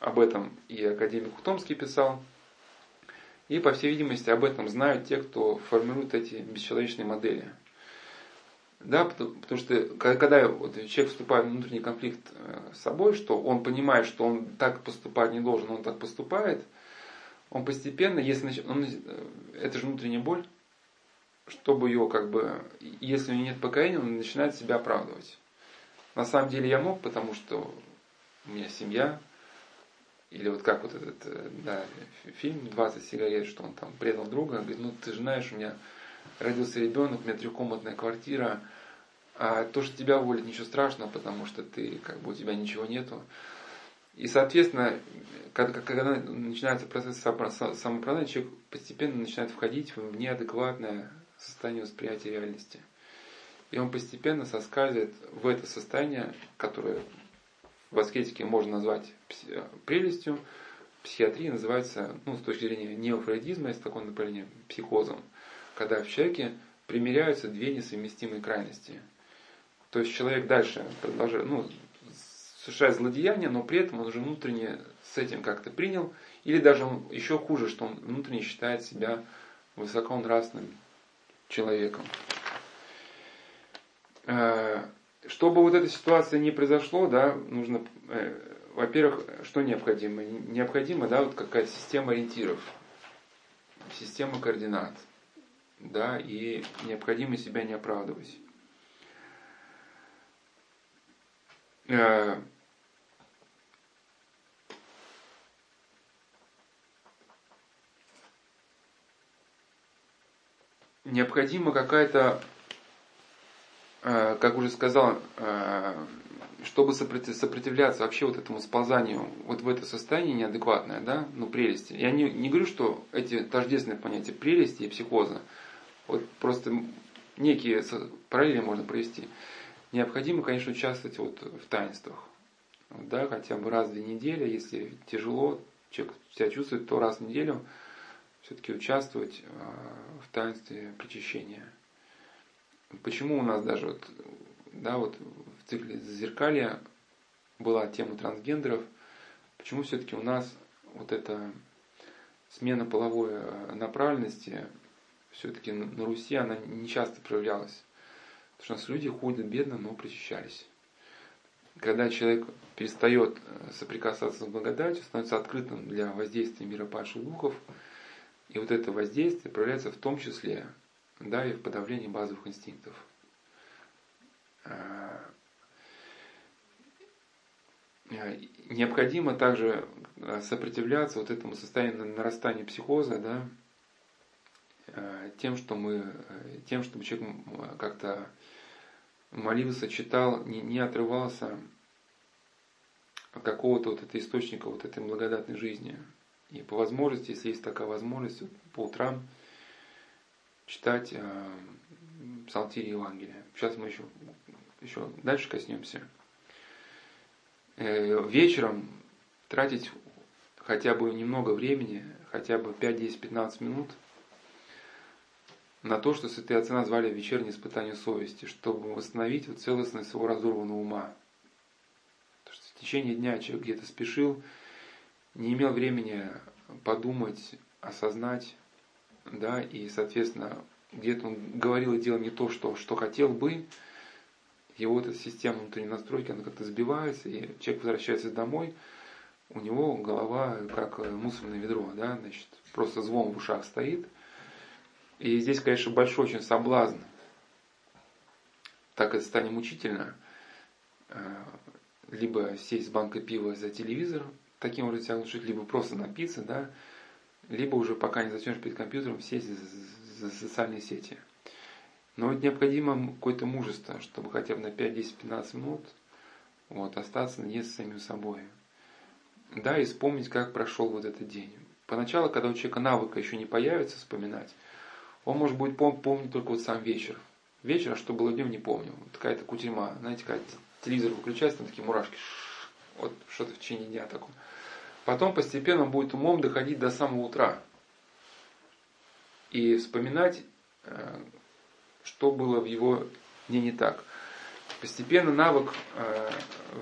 об этом и академик Ухтомский писал, и, по всей видимости, об этом знают те, кто формирует эти бесчеловечные модели. Да, потому, потому что когда вот, человек вступает в внутренний конфликт э, с собой, что он понимает, что он так поступать не должен, он так поступает, он постепенно, если он, это же внутренняя боль, чтобы ее как бы, если у него нет покаяния, он начинает себя оправдывать. На самом деле я мог, потому что у меня семья, или вот как вот этот, да, фильм «двадцать сигарет», что он там предал друга, говорит, ну ты же знаешь, у меня родился ребенок, у меня трехкомнатная квартира, а то, что тебя уволят, ничего страшного, потому что ты, как бы, у тебя ничего нету. И, соответственно, когда, когда начинается процесс самооправдания, человек постепенно начинает входить в неадекватное состояние восприятия реальности. И он постепенно соскальзывает в это состояние, которое в аскетике можно назвать прелестью, психиатрия называется, ну, с точки зрения неофрейдизма, если такое направление, психозом. Когда в человеке примиряются две несовместимые крайности. То есть человек дальше ну, совершает злодеяние, но при этом он уже внутренне с этим как-то принял. Или даже еще хуже, что он внутренне считает себя высоконравственным человеком. Чтобы вот эта ситуация не произошла, да, нужно, во-первых, что необходимо? Необходима, да, вот какая-то система ориентиров, система координат, да, и необходимо себя не оправдывать. Необходима какая-то, как уже сказал, чтобы сопротивляться вообще вот этому сползанию, вот в это состояние неадекватное, да, ну, прелести. Я не, не говорю, что эти тождественные понятия прелести и психоза, вот просто некие параллели можно провести. Необходимо, конечно, участвовать вот в таинствах, да, хотя бы раз в две недели, если тяжело, человек себя чувствует, то раз в неделю все-таки участвовать в таинстве причащения. Почему у нас даже вот, да, вот в цикле «Зазеркалье» была тема трансгендеров, почему все-таки у нас вот эта смена половой направленности все-таки на Руси она не часто проявлялась. Потому что у нас люди ходят бедно, но причащались. Когда человек перестает соприкасаться с благодатью, становится открытым для воздействия мира падших духов, и вот это воздействие проявляется в том числе, да, и в подавлении базовых инстинктов. Необходимо также сопротивляться вот этому состоянию нарастания психоза, да, тем, что мы, тем, чтобы человек как-то молился, читал, не, не отрывался от какого-то вот этого источника, вот этой благодатной жизни. И по возможности, если есть такая возможность, по утрам читать э, псалтирь и Евангелие. Сейчас мы еще, еще дальше коснемся. Э, вечером тратить хотя бы немного времени, хотя бы пять, десять, пятнадцать минут на то, что святые отцы назвали вечернее испытание совести, чтобы восстановить вот целостность своего разорванного ума. Потому что в течение дня человек где-то спешил, не имел времени подумать, осознать, да, и, соответственно, где-то он говорил и делал не то, что, что хотел бы, его эта система внутренней настройки, она как-то сбивается, и человек возвращается домой, у него голова как мусорное ведро, да, значит, просто звон в ушах стоит. И здесь, конечно, большой очень соблазн. Так это станет мучительно. Либо сесть с банкой пива за телевизор, таким образом себя улучшить, либо просто напиться, да, либо уже пока не зачнешь перед компьютером сесть за социальные сети. Но вот необходимо какое-то мужество, чтобы хотя бы на пять, десять, пятнадцать минут вот, остаться наедине с самим собой. Да, и вспомнить, как прошел вот этот день. Поначалу, когда у человека навыка еще не появится вспоминать, он, может быть, пом- помнит только вот сам вечер. Вечер, а что было днем, не помню. Вот какая-то кутерьма, знаете, когда телевизор выключается, там такие мурашки. Вот что-то в течение дня такое. Потом постепенно он будет умом доходить до самого утра. И вспоминать, что было в его дне не так. Постепенно навык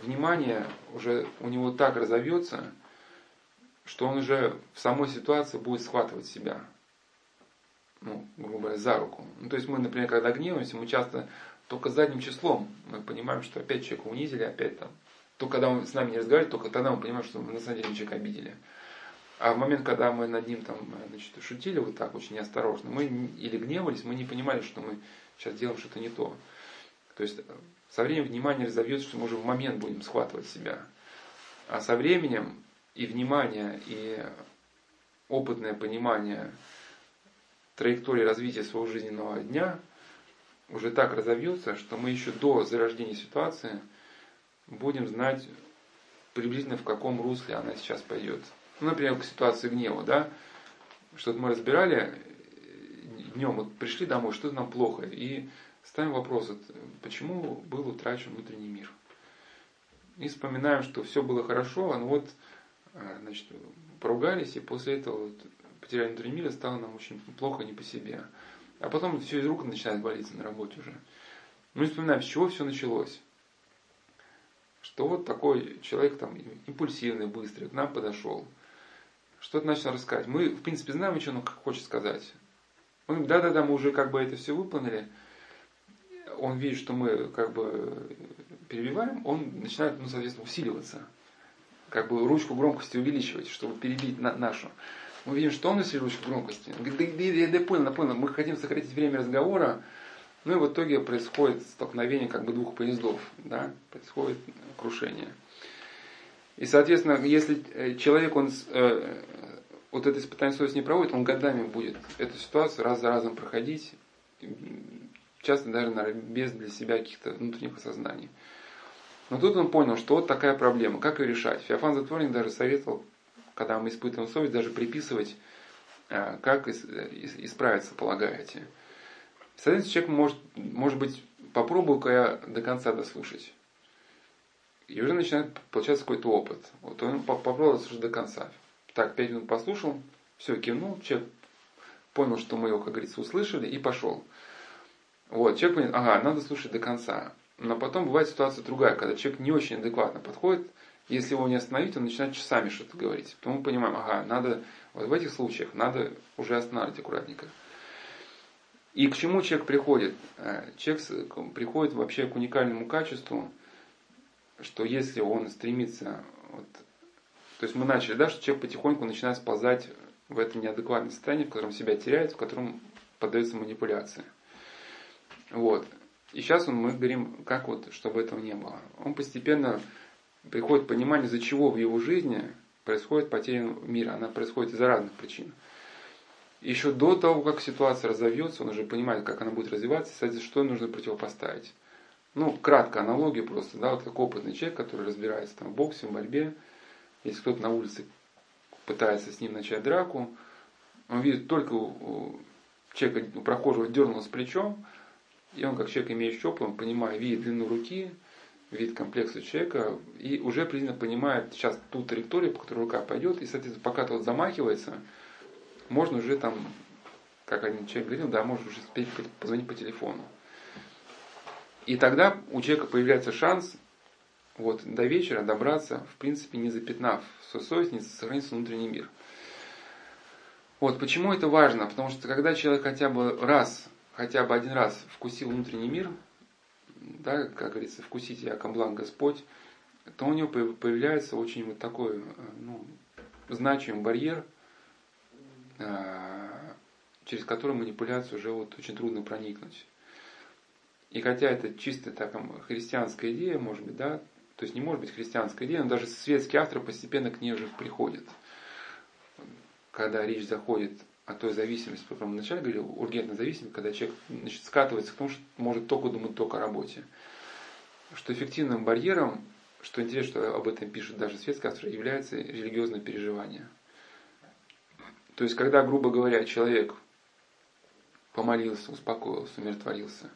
внимания уже у него так разовьется, что он уже в самой ситуации будет схватывать себя. Ну, грубо говоря, за руку. Ну, то есть мы, например, когда гневаемся, мы часто только задним числом мы понимаем, что опять человека унизили, опять там. Только когда он с нами не разговаривает, только тогда мы понимаем, что мы на самом деле человека обидели. А в момент, когда мы над ним там, значит, шутили вот так очень неосторожно, мы или гневались, мы не понимали, что мы сейчас делаем что-то не то. То есть со временем внимание разовьется, что мы уже в момент будем схватывать себя. А со временем и внимание, и опытное понимание траектории развития своего жизненного дня уже так разовьется, что мы еще до зарождения ситуации будем знать приблизительно, в каком русле она сейчас пойдет. Ну, например, к ситуации гнева, да, что-то мы разбирали днем, вот пришли домой, что-то нам плохо, и ставим вопрос, вот, почему был утрачен внутренний мир. И вспоминаем, что все было хорошо, а ну вот, значит, поругались, и после этого вот потеряли внутренний мир, и стало нам очень плохо, не по себе. А потом все из рук начинает валиться на работе уже. Мы вспоминаем, с чего все началось. Что вот такой человек там импульсивный, быстрый, к нам подошел. Что-то начал рассказать. Мы, в принципе, знаем, что он хочет сказать. Он говорит, да-да-да, мы уже как бы это все выполнили. Он видит, что мы как бы перебиваем, он начинает, ну, соответственно, усиливаться. Как бы ручку громкости увеличивать, чтобы перебить на- нашу. Мы видим, что он усилил ручку громкости. Он говорит, да, да, да, понял, понял, мы хотим сократить время разговора. Ну и в итоге происходит столкновение как бы двух поездов, да, происходит крушение. И, соответственно, если человек, он э, вот это испытание совести не проводит, он годами будет эту ситуацию раз за разом проходить, часто даже, наверное, без для себя каких-то внутренних осознаний. Но тут он понял, что вот такая проблема, как ее решать. Феофан Затворник даже советовал, когда мы испытываем совесть, даже приписывать, э, как из, из, исправиться полагаете. Соответственно, человек может, может быть, попробую-ка я до конца дослушать. И уже начинает получаться какой-то опыт. Вот он попробовал дослушать до конца. Так, пять минут послушал, все, кивнул, человек понял, что мы его, как говорится, услышали, и пошел. Вот, человек понял, ага, надо слушать до конца. Но потом бывает ситуация другая, когда человек не очень адекватно подходит, если его не остановить, он начинает часами что-то говорить. Потом мы понимаем, ага, надо, вот в этих случаях надо уже останавливать аккуратненько. И к чему человек приходит? Человек приходит вообще к уникальному качеству, что если он стремится... Вот, то есть мы начали, да, что человек потихоньку начинает сползать в это неадекватное состояние, в котором себя теряет, в котором поддается манипуляции. Вот. И сейчас он, мы говорим, как вот, чтобы этого не было. Он постепенно приходит к пониманию, из-за чего в его жизни происходит потеря мира. Она происходит из-за разных причин. Еще до того, как ситуация разовьется, он уже понимает, как она будет развиваться, кстати, что нужно противопоставить. Ну, кратко аналогию просто, да, вот как опытный человек, который разбирается там в боксе, в борьбе, если кто-то на улице пытается с ним начать драку, он видит, только у, у человека, у прохожего дернулось плечо, и он, как человек, имеющий опыт, он понимает, видит длину руки, видит комплекцию человека, и уже признательно понимает сейчас ту траекторию, по которой рука пойдет, и, соответственно, пока тот замахивается, можно уже там, как один человек говорил, да, можно уже позвонить по телефону. И тогда у человека появляется шанс вот до вечера добраться, в принципе, не запятнав свою совесть, не сохранить внутренний мир. Вот, почему это важно? Потому что когда человек хотя бы раз, хотя бы один раз вкусил внутренний мир, да, как говорится, вкусите яко благ Господь, то у него появляется очень вот такой, ну, значимый барьер, через которую манипуляцию уже вот очень трудно проникнуть. И хотя это чисто так, христианская идея, может быть, да, то есть не может быть христианская идея, но даже светский автор постепенно к ней уже приходит. Когда речь заходит о той зависимости, о которой мы вначале говорили, ургентной зависимости, когда человек, значит, скатывается к тому, что может только думать только о работе. Что эффективным барьером, что интересно, что об этом пишет даже светский автор, является религиозное переживание. То есть, когда, грубо говоря, человек помолился, успокоился, умиротворился,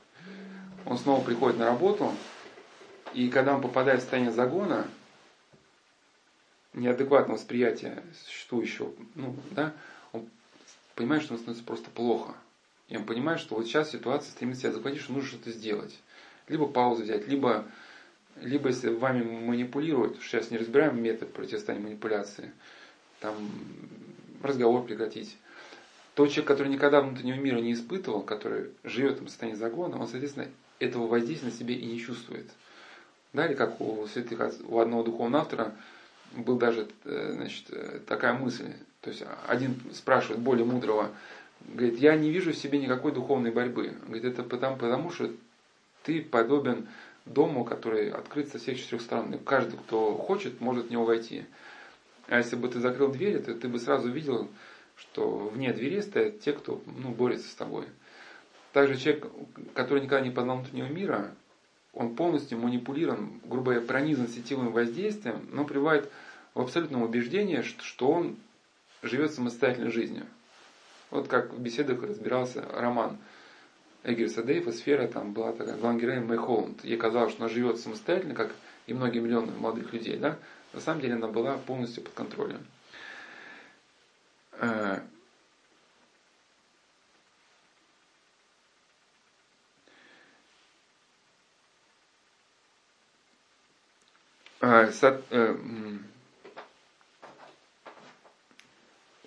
он снова приходит на работу, и когда он попадает в состояние загона, неадекватного восприятия существующего, ну, да, он понимает, что он становится просто плохо. И он понимает, что вот сейчас ситуация стремится себя захватить, что нужно что-то сделать. Либо паузу взять, либо, либо если вами манипулируют, сейчас не разбираем метод противостояния манипуляции, там... разговор прекратить. Тот человек, который никогда внутреннего мира не испытывал, который живет в состоянии загона, он, соответственно, этого воздействия на себе и не чувствует. Да, или как у святых, у одного духовного автора был даже, значит, такая мысль. То есть один спрашивает более мудрого, говорит, я не вижу в себе никакой духовной борьбы. Он говорит, это потому, потому что ты подобен дому, который открыт со всех четырех сторон. И каждый, кто хочет, может в него войти. А если бы ты закрыл двери, то ты бы сразу видел, что вне дверей стоят те, кто, ну, борется с тобой. Также человек, который никогда не познал внутреннего мира, он полностью манипулирован, грубо говоря, пронизан сетевым воздействием, но пребывает в абсолютном убеждении, что он живет самостоятельной жизнью. Вот как в беседах разбирался роман Эггерса Дейфа «Сфера», там была такая главная героиня Мэй Холланд. Ей казалось, что она живет самостоятельно, как и многие миллионы молодых людей, да? На самом деле она была полностью под контролем.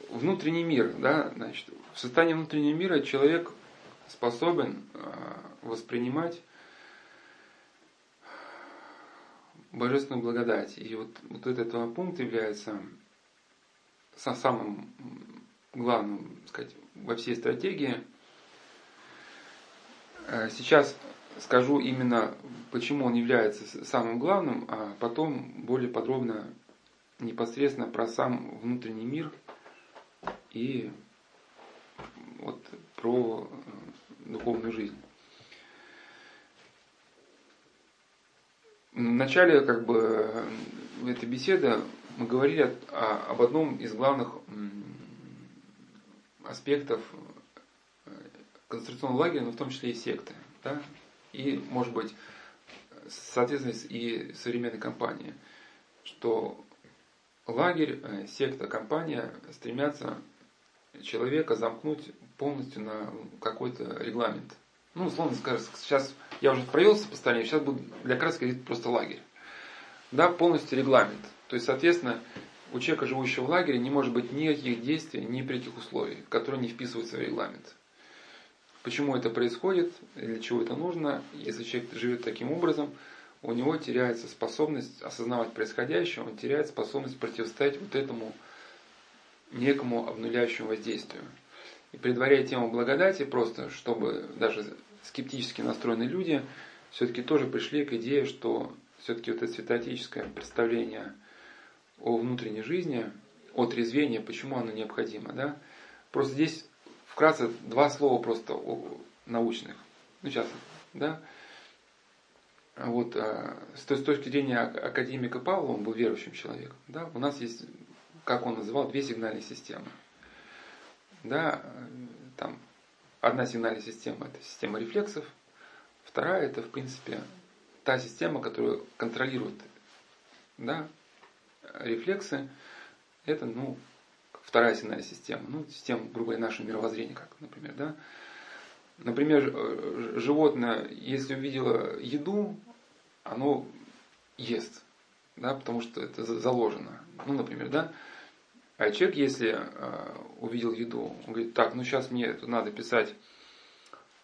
внутренний мир, да, значит, в состоянии внутреннего мира человек способен воспринимать божественную благодать. И вот, вот этот пункт является самым главным, так сказать, во всей стратегии. Сейчас скажу именно, почему он является самым главным, а потом более подробно непосредственно про сам внутренний мир и вот про духовную жизнь. В начале как бы этой беседы мы говорили о, об одном из главных аспектов концентрационного лагеря, но в том числе и секты, да? И, может быть, соответственно, и современной компании, что лагерь, секта, компания стремятся человека замкнуть полностью на какой-то регламент. Ну, условно скажем, сейчас я уже провел сопоставление, сейчас буду для краски говорить просто лагерь. Да, полностью регламент. То есть, соответственно, у человека, живущего в лагере, не может быть никаких действий, ни при каких условиях, которые не вписываются в регламент. Почему это происходит, для чего это нужно? Если человек живет таким образом, у него теряется способность осознавать происходящее, он теряет способность противостоять вот этому некому обнуляющему воздействию. И предваряя тему благодати, просто чтобы даже скептически настроенные люди все-таки тоже пришли к идее, что все-таки вот это святоотеческое представление о внутренней жизни, о трезвении, почему оно необходимо, да? Просто здесь вкратце два слова просто научных. Ну, сейчас, да? Вот, с точки зрения академика Павлова, он был верующим человеком, да? У нас есть, как он называл, две сигнальные системы. Да? Там одна сигнальная система – это система рефлексов, вторая – это, в принципе, та система, которая контролирует, да, рефлексы. Это, ну, вторая сигнальная система, ну, система, грубо говоря, нашего мировоззрения, как, например, да. Например, животное, если увидело еду, оно ест, да, потому что это заложено, ну, например, да. А человек, если э, увидел еду, он говорит: так, ну сейчас мне тут надо писать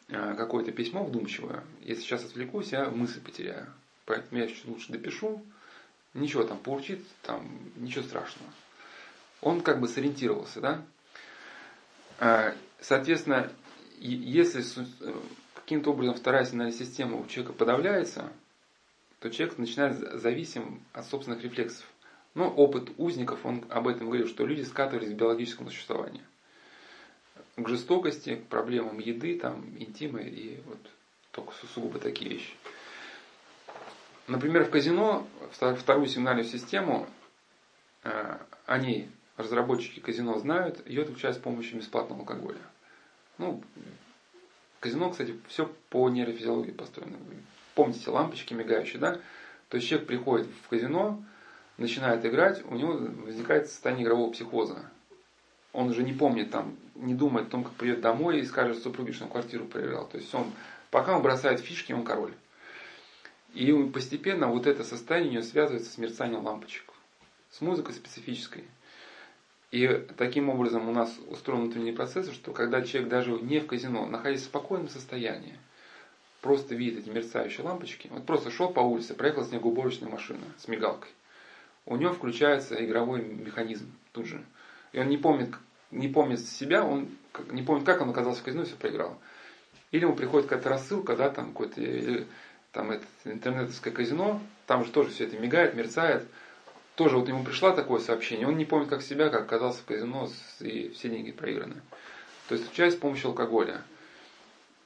э, какое-то письмо вдумчивое, если сейчас отвлекусь, я мысль потеряю, поэтому я еще лучше допишу, ничего там поучит, там ничего страшного. Он как бы сориентировался, да? Э, соответственно, если каким-то образом вторая сигнальная система у человека подавляется, то человек начинает зависим от собственных рефлексов. Но опыт узников, он об этом говорил, что люди скатывались в биологическом существовании. К жестокости, к проблемам еды, там, интима и вот только сугубо такие вещи. Например, в казино вторую сигнальную систему, они, разработчики казино, знают, ее отключают с помощью бесплатного алкоголя. Ну, казино, кстати, все по нейрофизиологии построено. Помните, лампочки мигающие, да? То есть человек приходит в казино, начинает играть, у него возникает состояние игрового психоза. Он уже не помнит, там, не думает о том, как придет домой и скажет супруге, что он квартиру проиграл. То есть он, пока он бросает фишки, он король. И постепенно вот это состояние у него связывается с мерцанием лампочек, с музыкой специфической. И таким образом у нас устроен внутренний процесс, что когда человек даже не в казино, находясь в спокойном состоянии, просто видит эти мерцающие лампочки, вот просто шел по улице, проехала снегоуборочная машина с мигалкой, у него включается игровой механизм тут же. И он не помнит, не помнит себя, он не помнит, как он оказался в казино и все проиграл. Или ему приходит какая-то рассылка, да, там какое-то там, это, интернетовское казино, там же тоже все это мигает, мерцает. Тоже вот ему пришло такое сообщение, он не помнит, как себя, как оказался в казино, и все деньги проиграны. То есть включается с помощью алкоголя.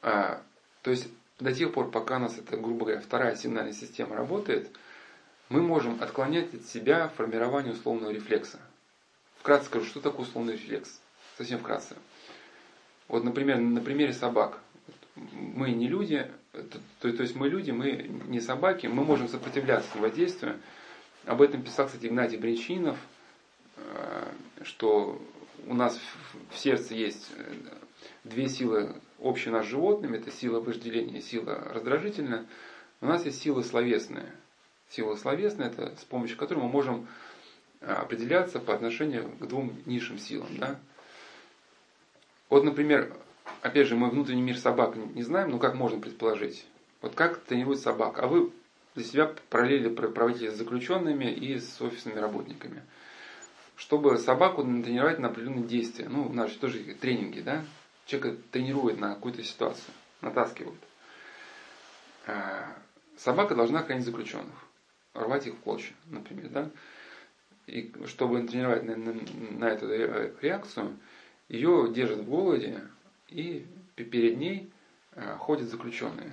А, то есть до тех пор, пока у нас эта, грубо говоря, вторая сигнальная система работает, мы можем отклонять от себя формирование условного рефлекса. Вкратце скажу, что такое условный рефлекс. Совсем вкратце. Вот, например, на примере собак. Мы не люди, то, то есть мы люди, мы не собаки, мы можем сопротивляться воздействию. Об этом писал, кстати, Игнатий Брянчанинов, что у нас в сердце есть две силы, общие нас с животными. Это сила вожделения, сила раздражительная. У нас есть сила словесная. сила словесная, это с помощью которой мы можем определяться по отношению к двум низшим силам. Да? Вот, например, опять же, мы внутренний мир собак не знаем, но как можно предположить? Вот как тренирует собак? А вы для себя параллели проводите с заключенными и с офисными работниками. Чтобы собаку натренировать на определенные действия. Ну, у нас же тоже тренинги, да? Человека тренирует на какую-то ситуацию, натаскивают. Собака должна хранить заключенных, рвать их в клочья, например, да? И чтобы тренировать на, на, на эту реакцию, ее держат в голоде, и перед ней ходят заключенные.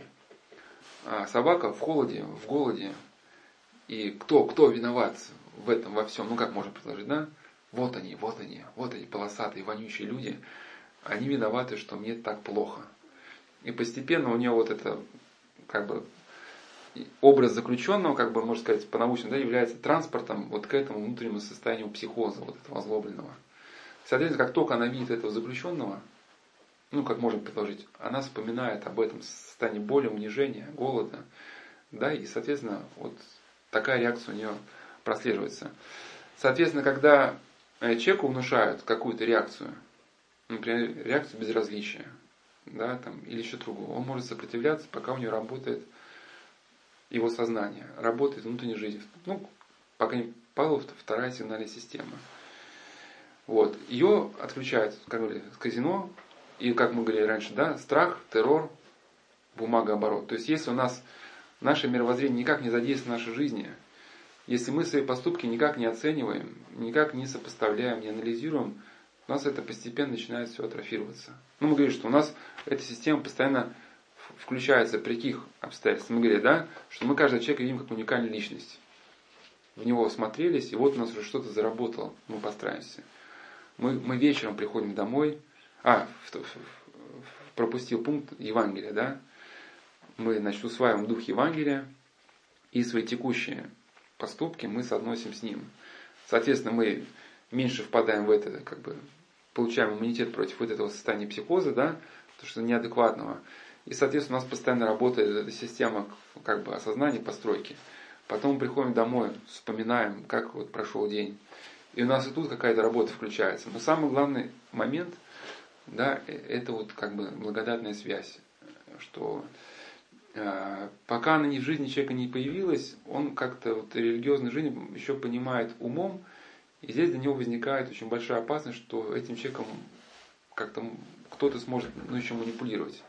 А собака в холоде, в голоде. И кто, кто виноват в этом, во всем? Ну, как можно предложить, да? Вот они, вот они, вот они, полосатые, вонючие люди. Они виноваты, что мне так плохо. И постепенно у нее вот это, как бы, образ заключенного, как бы, можно сказать, по-научному, да, является транспортом вот к этому внутреннему состоянию психоза, вот этого озлобленного. Соответственно, как только она видит этого заключенного, ну, как можно предложить, она вспоминает об этом состоянии боли, унижения, голода, да, и, соответственно, вот такая реакция у нее прослеживается. Соответственно, когда человеку внушают какую-то реакцию, например, реакцию безразличия, да, там, или еще другого, он может сопротивляться, пока у него работает его сознание, работает внутренняя жизнь. Ну, пока не попала вторая сигнальная система. Вот. Ее отключают, как говорили, в казино, и, как мы говорили раньше, да, страх, террор, бумагооборот. То есть, если у нас наше мировоззрение никак не задействует в нашей жизни, если мы свои поступки никак не оцениваем, никак не сопоставляем, не анализируем, у нас это постепенно начинает все атрофироваться. Ну, мы говорим, что у нас эта система постоянно включается при каких обстоятельствах. Мы говорим, да, что мы каждого человека видим как уникальную личность. В него смотрелись, и вот у нас уже что-то заработало. Мы постараемся. Мы, мы вечером приходим домой. А, в, в, пропустил пункт Евангелия, да. Мы, значит, усваиваем дух Евангелия, и свои текущие поступки мы соотносим с ним. Соответственно, мы меньше впадаем в это, как бы, получаем иммунитет против вот этого состояния психоза, да, потому что неадекватного. И, соответственно, у нас постоянно работает эта система, как бы, осознания, постройки. Потом мы приходим домой, вспоминаем, как вот прошел день. И у нас и тут какая-то работа включается. Но самый главный момент, да, это вот, как бы, благодатная связь, что э, пока она не в жизни человека не появилась, он как-то вот религиозную жизнь еще понимает умом, и здесь для него возникает очень большая опасность, что этим человеком как-то кто-то сможет, ну, еще манипулировать.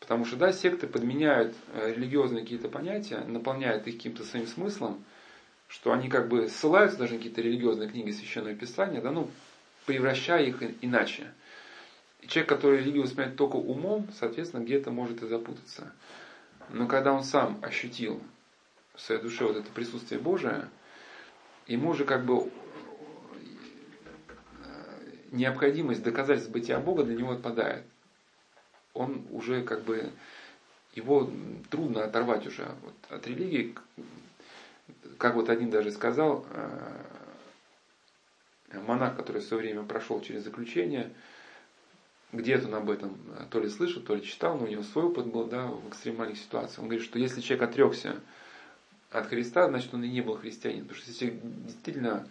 Потому что, да, секты подменяют религиозные какие-то понятия, наполняют их каким-то своим смыслом, что они, как бы, ссылаются даже на какие-то религиозные книги Священного Писания, да, ну, превращая их иначе. И человек, который религию воспринимает только умом, соответственно, где-то может и запутаться. Но когда он сам ощутил в своей душе вот это присутствие Божие, ему уже, как бы, необходимость доказательств бытия Бога для него отпадает. Он уже, как бы, его трудно оторвать уже вот от религии. Как вот один даже сказал, монах, который в свое время прошел через заключение, где-то он об этом то ли слышал, то ли читал, но у него свой опыт был, да, в экстремальных ситуациях. Он говорит, что если человек отрекся от Христа, значит, он и не был христианин. Потому что если человек действительно,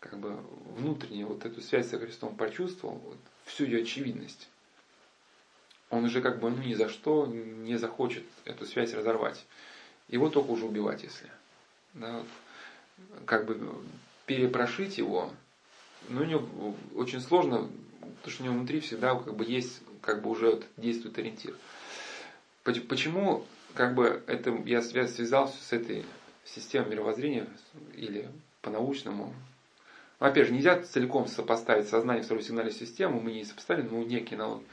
как бы, внутренне вот эту связь со Христом почувствовал, вот, всю ее очевидность, он уже, как бы, ну, ни за что не захочет эту связь разорвать. Его только уже убивать, если. Да, вот, как бы, перепрошить его, но у него очень сложно, потому что у него внутри всегда, как бы, есть, как бы, уже вот действует ориентир. Почему, как бы, это я связал с этой системой мировоззрения, или по-научному? Ну, опять же, нельзя целиком сопоставить сознание второй сигнальной системы, мы не сопоставили, но некий налог.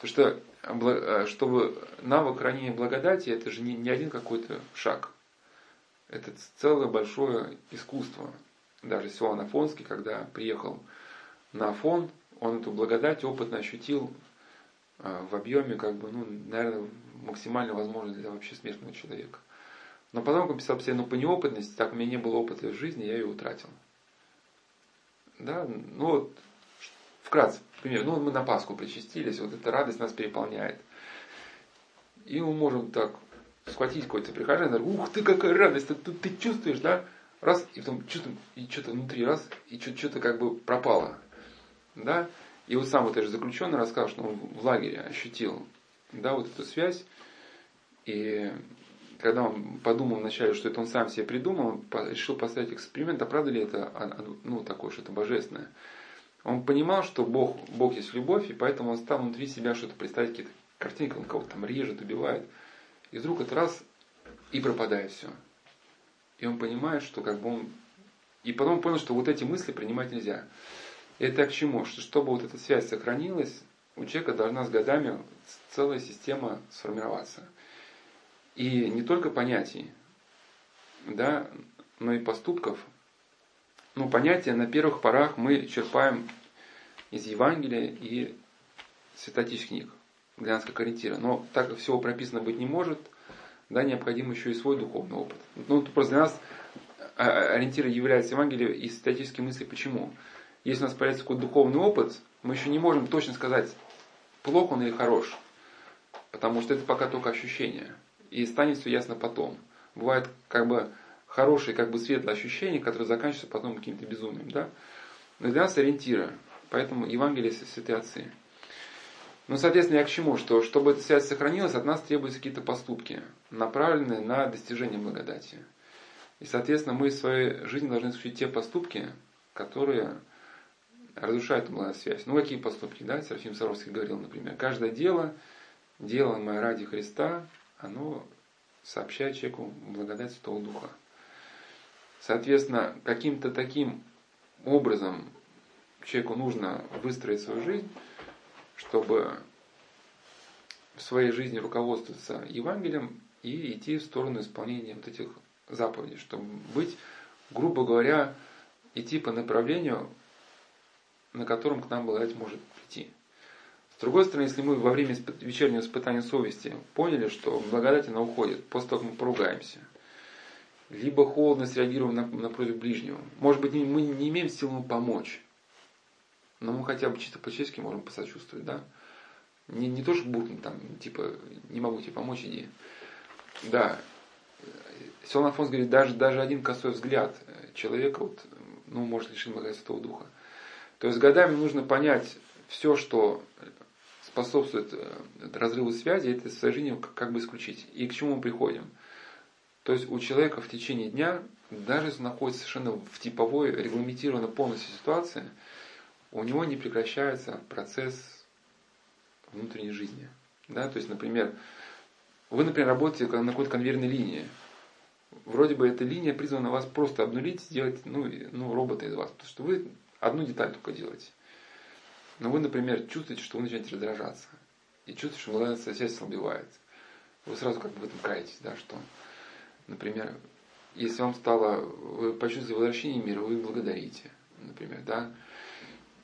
Потому что, чтобы навык хранения благодати, это же не, не один какой-то шаг. Это целое большое искусство. Даже Силуан Афонский, когда приехал на Афон, он эту благодать опытно ощутил в объеме, как бы, ну, наверное, максимально возможно для вообще смертного человека. Но потом он писал себе, ну, по неопытности, так у меня не было опыта в жизни, я ее утратил. Да, ну вот, вкратце, например, ну, мы на Пасху причастились, вот эта радость нас переполняет. И мы можем так схватить какой-то прихожанин, ух ты, какая радость, ты, ты, ты чувствуешь, да? Раз, и потом чувствуем, и что-то внутри, раз, и что-то как бы пропало. Да? И вот сам вот этот заключенный рассказал, что он в лагере ощутил, да, вот эту связь. И когда он подумал вначале, что это он сам себе придумал, он решил поставить эксперимент, а правда ли это, ну, такое что-то божественное. Он понимал, что Бог, Бог есть любовь, и поэтому он стал внутри себя что-то представить, какие-то картинки, он кого-то там режет, убивает. И вдруг это раз, и пропадает все. И он понимает, что как бы он... И потом понял, что вот эти мысли принимать нельзя. Это к чему? Что, чтобы вот эта связь сохранилась, у человека должна с годами целая система сформироваться. И не только понятий, да, но и поступков. Ну, понятия на первых порах мы черпаем из Евангелия и святотических книг, для нас как ориентира. Но так как всего прописано быть не может, да, необходим еще и свой духовный опыт. Ну, просто для нас ориентиром является Евангелие и статистические мысли. Почему? Если у нас появится какой-то духовный опыт, мы еще не можем точно сказать, плох он или хорош. Потому что это пока только ощущение. И станет все ясно потом. Бывают как бы хорошие, как бы светлые ощущения, которые заканчиваются потом каким-то безумием. Да? Но для нас ориентира. Поэтому Евангелие святые отцы. Ну, соответственно, я к чему? Что, чтобы эта связь сохранилась, от нас требуются какие-то поступки, направленные на достижение благодати. И, соответственно, мы в своей жизни должны осуществить те поступки, которые разрушают эту связь. Ну, какие поступки, да? Серафим Саровский говорил, например. Каждое дело, дело мое ради Христа, оно сообщает человеку благодать Святого Духа. Соответственно, каким-то таким образом человеку нужно выстроить свою жизнь, чтобы в своей жизни руководствоваться Евангелием и идти в сторону исполнения вот этих заповедей, чтобы быть, грубо говоря, идти по направлению, на котором к нам благодать может прийти. С другой стороны, если мы во время вечернего испытания совести поняли, что благодать она уходит, после того, как мы поругаемся, либо холодно среагируем на, на просьбу ближнего, может быть, мы не имеем сил ему помочь, но мы хотя бы чисто по-человечески можем посочувствовать, да? Не, не то, что буркнуть там, типа, не могу тебе помочь, иди. Да. Силуан Афонский говорит, даже, даже один косой взгляд человека, вот, ну, может лишить благодати Святого Духа. То есть, годами нужно понять все, что способствует разрыву связи, это сожжение как бы исключить. И к чему мы приходим? То есть, у человека в течение дня, даже если он находится совершенно в типовой, регламентированной полностью ситуации, у него не прекращается процесс внутренней жизни. Да? То есть, например, вы, например, работаете на какой-то конвейерной линии. Вроде бы эта линия призвана вас просто обнулить, сделать ну, ну, робота из вас. Потому что вы одну деталь только делаете. Но вы, например, чувствуете, что вы начинаете раздражаться. И чувствуете, что благодать связи ослабевает. Вы сразу как бы в этом каетесь, да, что, например, если вам стало, вы почувствовали возвращение мира, вы благодарите, например, да.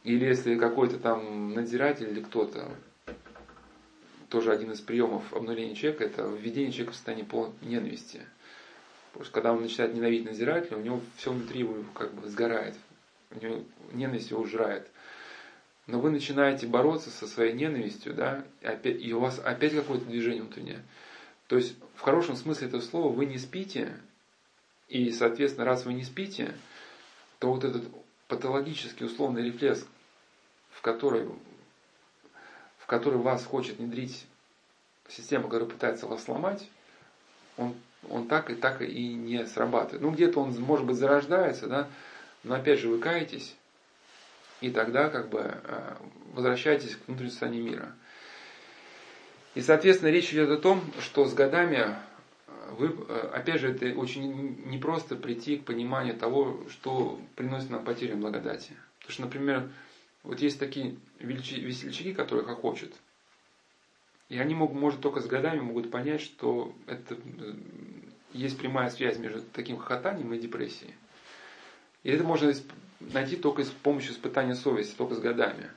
Или если какой-то там надзиратель или кто-то, тоже один из приемов обнуления человека, это введение человека в состояние полной ненависти. Потому что когда он начинает ненавидеть надзирателя, у него все внутри его как бы сгорает, у него ненависть его ужирает. Но вы начинаете бороться со своей ненавистью, да, и, опять, и у вас опять какое-то движение внутреннее. То есть в хорошем смысле этого слова вы не спите, и, соответственно, раз вы не спите, то вот этот патологический условный рефлекс, в который, в который вас хочет внедрить система, которая пытается вас сломать, он, он так и так и не срабатывает. Ну, где-то он, может быть, зарождается, да, но опять же вы каетесь, и тогда как бы возвращаетесь к внутреннему состоянию мира. И, соответственно, речь идет о том, что с годами вы, опять же, это очень непросто прийти к пониманию того, что приносит нам потерю благодати. Потому что, например, вот есть такие весельчаки, которые хохочут, и они могут, может, только с годами могут понять, что это есть прямая связь между таким хохотанием и депрессией. И это можно найти только с помощью испытания совести, только с годами.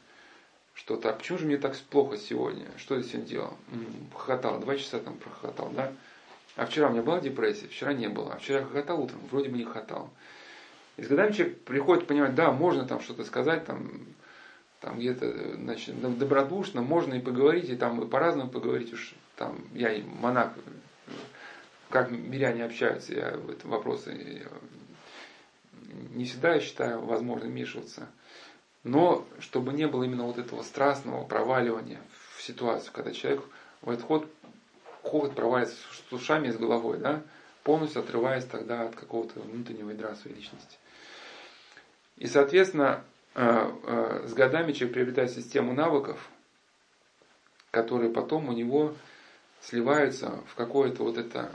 Что так, почему же мне так плохо сегодня? Что я сегодня делал? Хохотал, два часа там прохохотал, да? А вчера у меня была депрессия, вчера не было. А вчера я хохотал утром, вроде бы не хохотал. И с годами человек приходит понимать, да, можно там что-то сказать, там, там где-то, значит, добродушно, можно и поговорить, и там и по-разному поговорить уж. Там я и монах как миряне общаются, я в этом вопросе не всегда, я считаю, возможно вмешиваться. Но чтобы не было именно вот этого страстного проваливания в ситуацию, когда человек в этот ход, ход проваливается с ушами и с головой, да, полностью отрываясь тогда от какого-то внутреннего ядра своей личности. И, соответственно, с годами человек приобретает систему навыков, которые потом у него сливаются в какую-то вот это,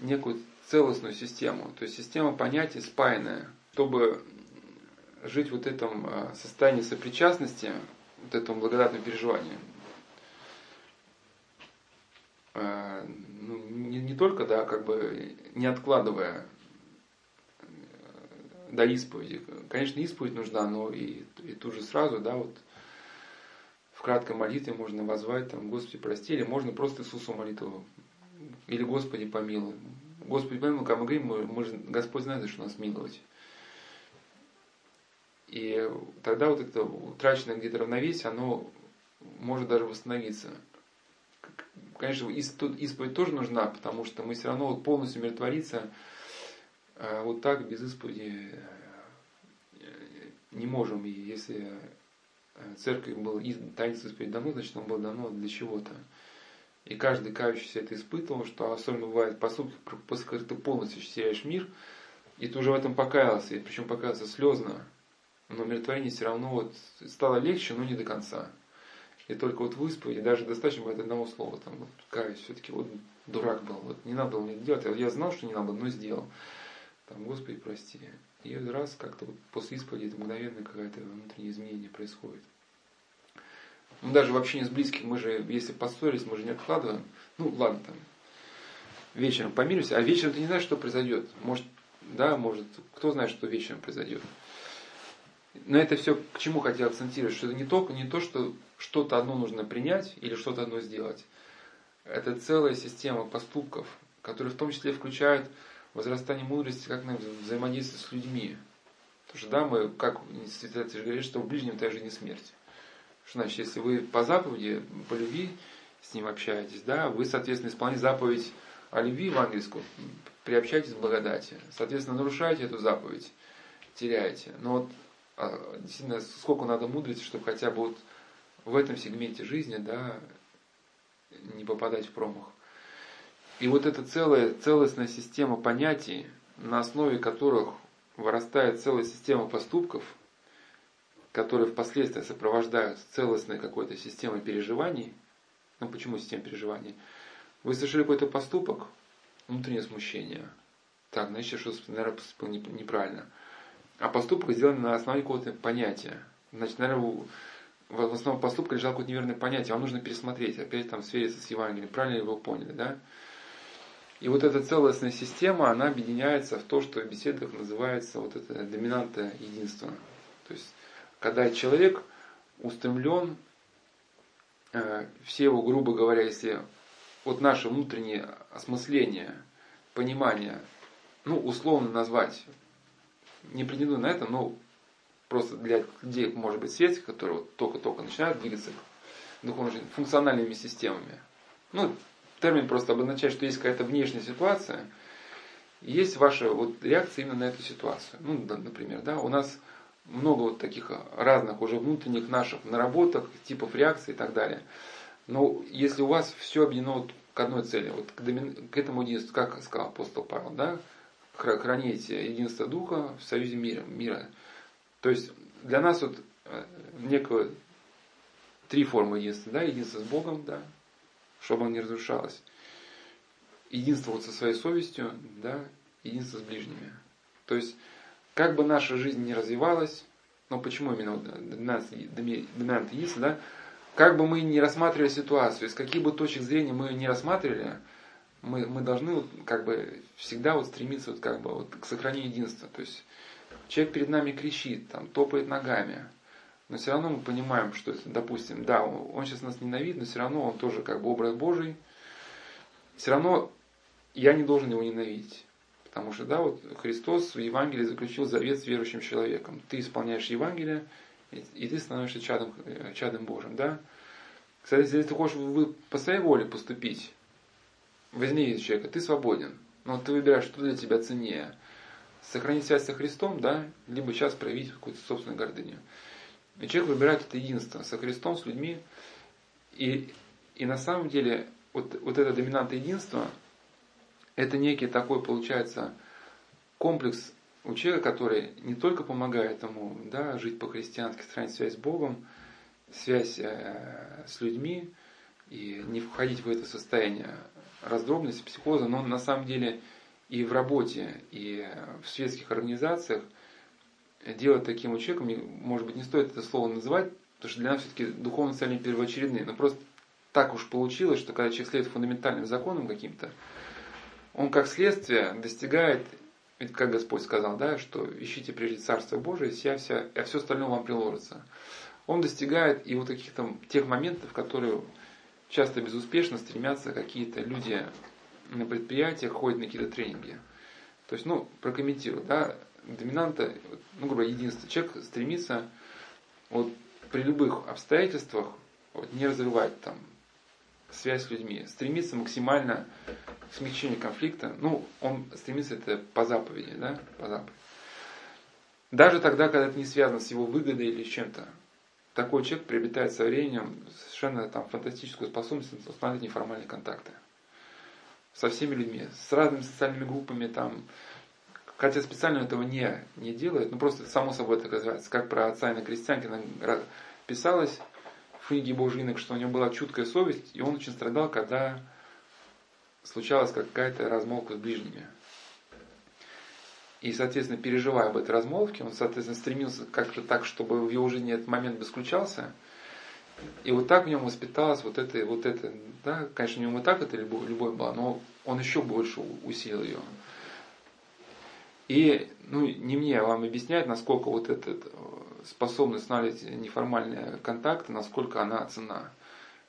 некую целостную систему. То есть система понятий спаянная. Чтобы жить в вот этом состоянии сопричастности, вот этому благодатному переживанию, ну, не, не только, да, как бы не откладывая до исповеди. Конечно, исповедь нужна, но и, и тут же сразу, да, вот в краткой молитве можно воззвать, там, Господи, прости, или можно просто Иисусу молитву, или Господи, помилуй. Господи, помилуй, когда мы говорим, мы, мы же, Господь знает, за что нас миловать. И тогда вот это утраченное где-то равновесие, оно может даже восстановиться. Конечно, исповедь тоже нужна, потому что мы все равно вот полностью умиротвориться вот так без исповеди не можем. И если церковь была таинство исповеди дано, значит, оно было дано для чего-то. И каждый кающийся это испытывал, что особенно бывает в поступке, после которого ты полностью теряешь мир, и ты уже в этом покаялся, и причем покаялся слезно. Но умиротворение все равно вот стало легче, но не до конца. И только вот в исповеди, даже достаточно бывает одного слова, там, вот, каюсь, все-таки вот дурак был, вот, не надо было мне это делать. Я, я знал, что не надо было, но сделал. Там, Господи, прости. И раз как-то вот после исповеди это мгновенно какое-то внутреннее изменение происходит. Ну, даже в общении с близким, мы же, если поссорились, мы же не откладываем. Ну, ладно, там, вечером помиримся, а вечером ты не знаешь, что произойдет. Может, да, может, кто знает, что вечером произойдет. Но это все к чему хотел акцентировать, что это не только не то, что что-то одно нужно принять или что-то одно сделать. Это целая система поступков, которые в том числе включают возрастание мудрости, как нам взаимодействовать с людьми. Потому что, да, мы, как святая же говорит, что в ближнем твоя жизнь и смерть. Что значит, если вы по заповеди, по любви с ним общаетесь, да, вы, соответственно, исполняете заповедь о любви евангельскую, приобщаетесь к благодати. Соответственно, нарушаете эту заповедь, теряете. Но вот действительно, сколько надо мудрить, чтобы хотя бы вот в этом сегменте жизни, да, не попадать в промах. И вот эта целая, целостная система понятий, на основе которых вырастает целая система поступков, которые впоследствии сопровождаются целостной какой-то системой переживаний. Ну почему система переживаний? Вы совершили какой-то поступок, внутреннее смущение. Так, значит, что, наверное, поступил неправильно. А поступок сделан на основе какого-то понятия. Значит, наверное, в основном поступка лежало какое-то неверное понятие. Вам нужно пересмотреть, опять там свериться с Евангелием. Правильно ли вы его поняли, да? И вот эта целостная система, она объединяется в то, что в беседах называется вот это доминантное единство. То есть, когда человек устремлен, э, все его, грубо говоря, если вот наше внутреннее осмысление, понимание, ну, условно назвать, не претендую на это, но просто для людей, может быть, светских, которые вот только-только начинают двигаться к духовной жизни, функциональными системами. Ну, термин просто обозначает, что есть какая-то внешняя ситуация, и есть ваша вот реакция именно на эту ситуацию. Ну, да, например, да, у нас много вот таких разных уже внутренних наших наработок, типов реакций и так далее. Но если у вас все объединено вот к одной цели, вот к, домин... к этому единству, как сказал апостол Павел, да, храните единство Духа в союзе мира, мира. То есть для нас вот некое три формы единства. Да? Единство с Богом, да, чтобы оно не разрушалось. Единство вот со своей совестью, да, единство с ближними. То есть как бы наша жизнь не развивалась, но почему именно доминант единства, да? Как бы мы ни рассматривали ситуацию, с каких бы точек зрения мы ее не рассматривали, Мы, мы должны вот, как бы, всегда вот стремиться вот, как бы, вот, к сохранению единства. То есть человек перед нами кричит, там, топает ногами, но все равно мы понимаем, что, допустим, да, он сейчас нас ненавидит, но все равно он тоже как бы образ Божий. Все равно я не должен его ненавидеть. Потому что да, вот Христос в Евангелии заключил завет с верующим человеком. Ты исполняешь Евангелие, и ты становишься чадом, чадом Божьим. Да? Кстати, если ты хочешь по своей воле поступить, возьми человека, ты свободен, но ты выбираешь, что для тебя ценнее. Сохранить связь со Христом, да, либо сейчас проявить какую-то собственную гордыню. И человек выбирает это единство со Христом, с людьми. И, и на самом деле вот, вот это доминантное единство, это некий такой, получается, комплекс у человека, который не только помогает ему, да, жить по-христиански, сохранить связь с Богом, связь э, с людьми и не входить в это состояние раздробности, психоза, но он на самом деле и в работе, и в светских организациях делать таким человеком, может быть, не стоит это слово называть, потому что для нас все-таки духовные цели первоочередные, но просто так уж получилось, что когда человек следует фундаментальным законам каким-то, он как следствие достигает, ведь как Господь сказал, да, что ищите прежде Царство Божие, сия вся, а все остальное вам приложится. Он достигает и вот таких там тех моментов, которые часто безуспешно стремятся какие-то люди на предприятиях, ходят на какие-то тренинги. То есть, ну, прокомментирую, да, доминанта, ну, грубо говоря, единство. Человек стремится вот при любых обстоятельствах вот, не разрывать там связь с людьми, стремится максимально к смягчению конфликта. Ну, он стремится это по заповеди, да, по заповеди. Даже тогда, когда это не связано с его выгодой или с чем-то. Такой человек приобретает со временем совершенно там фантастическую способность устанавливать неформальные контакты со всеми людьми, с разными социальными группами там. Хотя специально этого не, не делает, ну просто само собой так развивается, как про отца Иоанна Крестьянкина писалось в книге «Божий Инок», что у него была чуткая совесть, и он очень страдал, когда случалась какая-то размолвка с ближними. И, соответственно, переживая об этой размолвке, он, соответственно, стремился как-то так, чтобы в его жизни этот момент бы исключался. И вот так в нем воспиталось вот это, вот это, да, конечно, в нем и так это любовь была, но он еще больше усилил ее. И, ну, не мне вам объяснять, насколько вот эта способность устанавливать неформальные контакты, насколько она ценна.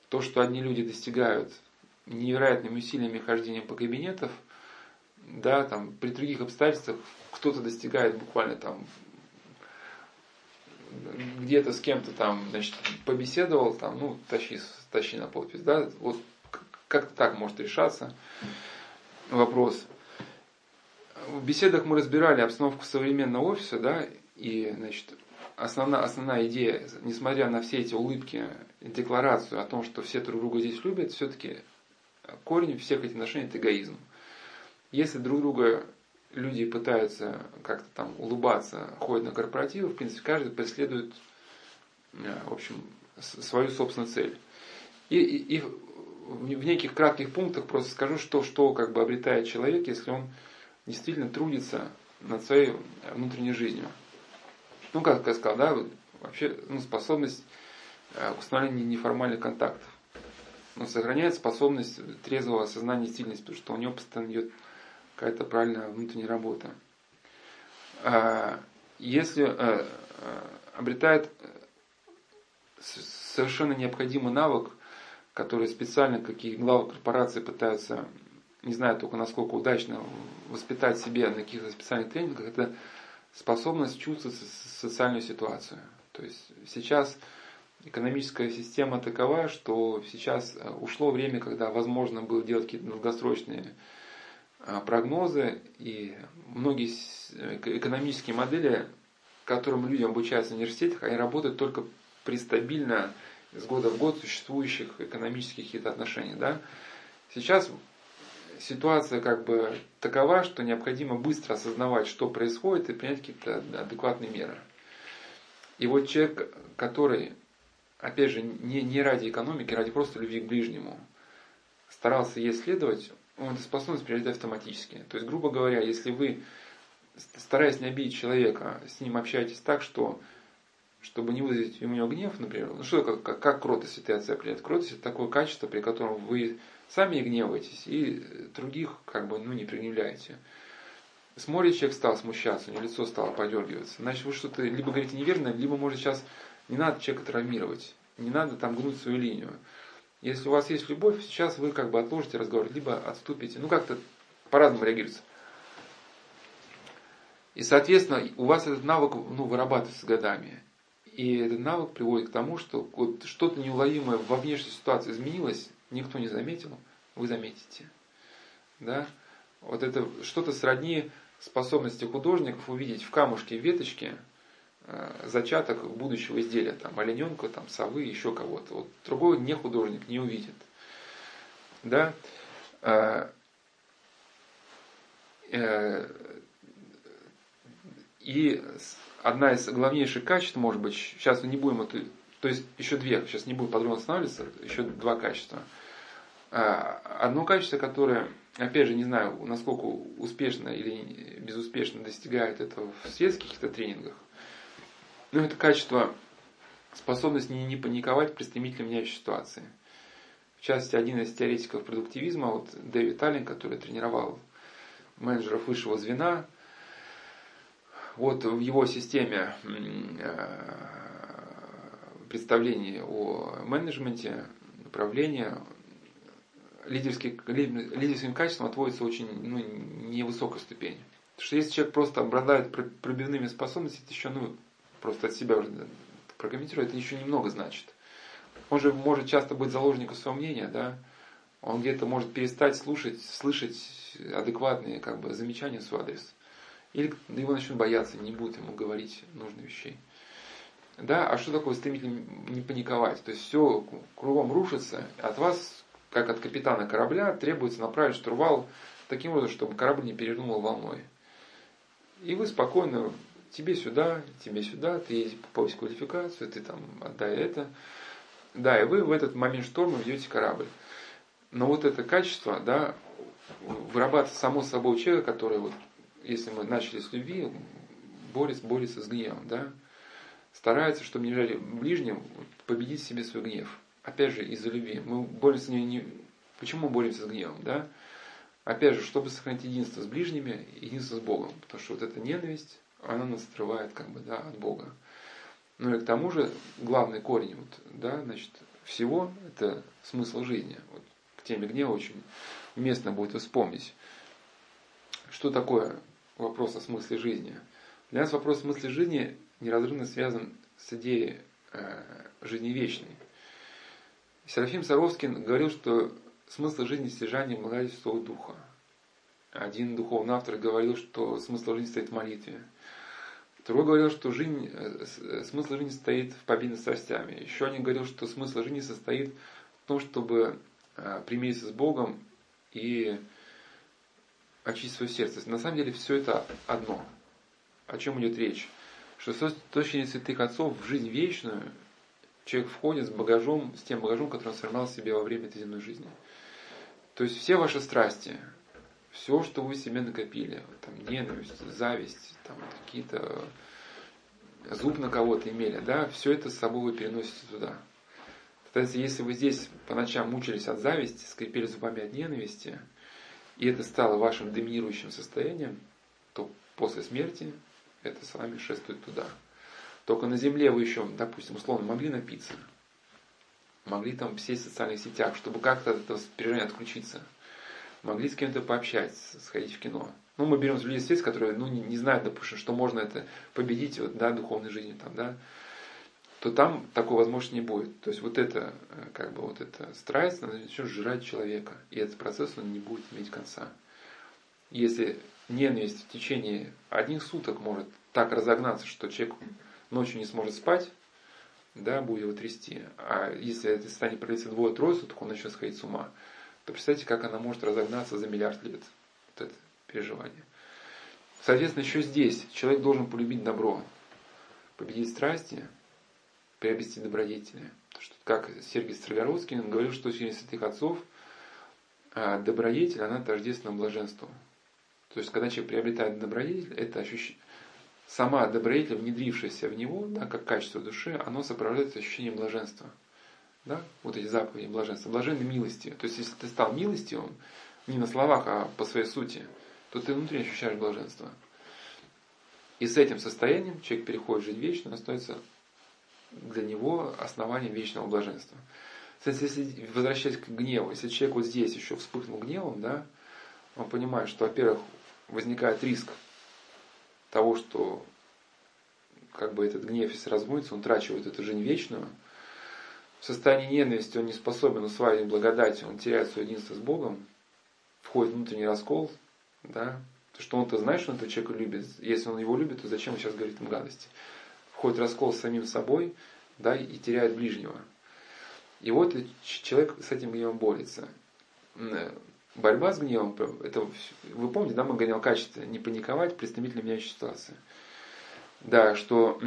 То, что одни люди достигают невероятными усилиями хождения по кабинетам, да, там, при других обстоятельствах кто-то достигает буквально там где-то с кем-то там, значит, побеседовал, там, ну, тащи, тащи на подпись, да, вот как-то так может решаться вопрос. В беседах мы разбирали обстановку современного офиса, да, и, значит, основная, основная идея, несмотря на все эти улыбки, декларацию о том, что все друг друга здесь любят, все-таки корень всех этих отношений – это эгоизм. Если друг друга люди пытаются как-то там улыбаться, ходят на корпоративы, в принципе, каждый преследует, в общем, свою собственную цель. И, и, и в неких кратких пунктах просто скажу, что, что как бы обретает человек, если он действительно трудится над своей внутренней жизнью. Ну, как я сказал, да, вообще, ну, способность к установлению неформальных контактов. Он сохраняет способность трезвого осознания и стильности, потому что у него постоянно идет какая-то правильная внутренняя работа. Если обретает совершенно необходимый навык, который специально какие главы корпорации пытаются, не знаю только насколько удачно, воспитать себе на каких-то специальных тренингах, это способность чувствовать социальную ситуацию. То есть сейчас экономическая система такова, что сейчас ушло время, когда возможно было делать какие-то долгосрочные прогнозы, и многие экономические модели, которым люди обучаются в университетах, они работают только при стабильно с года в год существующих экономических каких-то отношениях. Да? Сейчас ситуация как бы такова, что необходимо быстро осознавать, что происходит, и принять какие-то адекватные меры. И вот человек, который, опять же, не, не ради экономики, ради просто любви к ближнему, старался ей следовать, он эту способность приобретает автоматически. То есть, грубо говоря, если вы, стараясь не обидеть человека, с ним общаетесь так, что, чтобы не вызвать у него гнев, например, ну что, как, как, как кротость это оцепляет? Кротость – это такое качество, при котором вы сами гневаетесь и других как бы, ну, не предъявляете. Смотрит человек, стал смущаться, у него лицо стало подергиваться. Значит, вы что-то либо говорите неверно, либо, может, сейчас не надо человека травмировать, не надо там гнуть свою линию. Если у вас есть любовь, сейчас вы как бы отложите разговор, либо отступите. Ну, как-то по-разному реагируется. И, соответственно, у вас этот навык, ну, вырабатывается годами. И этот навык приводит к тому, что вот что-то неуловимое во внешней ситуации изменилось, никто не заметил, вы заметите. да, вот это что-то сродни способности художников увидеть в камушке и веточке зачаток будущего изделия, там, олененка, там, совы, еще кого-то. Вот другой не художник не увидит. Да? И одна из главнейших качеств, может быть, сейчас мы не будем, это, то есть еще две, сейчас не будем подробно останавливаться, еще два качества. Одно качество, которое, опять же, не знаю, насколько успешно или безуспешно достигает этого в светских каких-то тренингах, но это качество, способность не, не паниковать при стремительно меняющей ситуации. В частности, один из теоретиков продуктивизма, вот Дэвид Таллин, который тренировал менеджеров высшего звена, вот в его системе представлений о менеджменте, управлении, лидерским, лидерским качеством отводится очень ну, невысокая ступень. Потому что если человек просто обладает пробивными способностями, это еще, ну, просто от себя уже прокомментирую, это еще немного значит. Он же может часто быть заложником своего мнения, да, он где-то может перестать слушать, слышать адекватные как бы, замечания в свой адрес. Или его начнут бояться, не будут ему говорить нужных вещей. Да? А что такое стремительно не паниковать? То есть все кругом рушится, от вас, как от капитана корабля, требуется направить штурвал таким образом, чтобы корабль не перевернул волной. И вы спокойно, тебе сюда, тебе сюда, ты едешь повысить квалификацию, ты там отдай это. Да, и вы в этот момент шторма ведете корабль. Но вот это качество, да, вырабатывается само собой у человека, который вот, если мы начали с любви, борется, борется с гневом, да, старается, чтобы не жалели ближним, победить в себе свой гнев. Опять же, из-за любви. Мы боремся не, не... Почему мы боремся с гневом, да? Опять же, чтобы сохранить единство с ближними, единство с Богом. Потому что вот эта ненависть, она нас отрывает, как бы, да, от Бога. Ну и к тому же, главный корень, вот, да, значит, всего – это смысл жизни. Вот, к теме гнева очень уместно будет вспомнить. Что такое вопрос о смысле жизни? Для нас вопрос о смысле жизни неразрывно связан с идеей э, жизни вечной. Серафим Саровский говорил, что смысл жизни – стяжание благодати Святого Духа. Один духовный автор говорил, что смысл жизни стоит в молитве. Другой говорил, что жизнь, смысл жизни состоит в победе над страстями. Еще один говорил, что смысл жизни состоит в том, чтобы примириться с Богом и очистить свое сердце. На самом деле все это одно. О чем идет речь? Что с точки зрения святых отцов в жизнь вечную человек входит с багажом, с тем багажом, который он сформировал себе во время этой земной жизни. То есть все ваши страсти, все, что вы себе накопили, там, ненависть, зависть, там, какие-то зуб на кого-то имели, да, все это с собой вы переносите туда. Кстати, если вы здесь по ночам мучились от зависти, скрипели зубами от ненависти, и это стало вашим доминирующим состоянием, то после смерти это с вами шествует туда. Только на земле вы еще, допустим, условно, могли напиться, могли там сесть в социальных сетях, чтобы как-то от этого переживания отключиться. Могли с кем-то пообщаться, сходить в кино. Ну, мы берем людей светских, которые ну, не, не знают, допустим, что можно это победить вот, да, духовной жизнью, там, да, то там такой возможности не будет. То есть вот эта как бы, вот страсть, она начнет жрать человека. И этот процесс он не будет иметь конца. Если ненависть в течение одних суток может так разогнаться, что человек ночью не сможет спать, да, будет его трясти. А если это станет пролиться двое-трое суток, он начнет сходить с ума. То представьте, как она может разогнаться за миллиард лет. Вот это переживание. Соответственно, еще здесь человек должен полюбить добро, победить страсти, приобрести добродетели. Как Сергей Страгородский говорил, что через святых отцов добродетель, она тождественна блаженству. То есть, когда человек приобретает добродетель, это ощущение, сама добродетель, внедрившаяся в него, да, как качество души, оно сопровождается ощущением блаженства. Да? Вот эти заповеди блаженства, блаженной милости. То есть, если ты стал милостивым, не на словах, а по своей сути, то ты внутри ощущаешь блаженство. И с этим состоянием человек переходит жить вечно, и остается для него основанием вечного блаженства. Кстати, если возвращаясь к гневу, если человек вот здесь еще вспыхнул гневом, да, он понимает, что, во-первых, возникает риск того, что как бы этот гнев, если размоется, он утрачивает эту жизнь вечную. В состоянии ненависти он не способен усваивать благодать, он теряет свое единство с Богом, входит внутренний раскол, да, то что он-то знает, что он этого человека любит, если он его любит, то зачем он сейчас говорит ему гадости? Входит раскол с самим собой, да, и теряет ближнего. И вот человек с этим гневом борется. Борьба с гневом, это, вы помните, да, мы гонял качество, не паниковать при стремительно меняющей ситуации. Да, что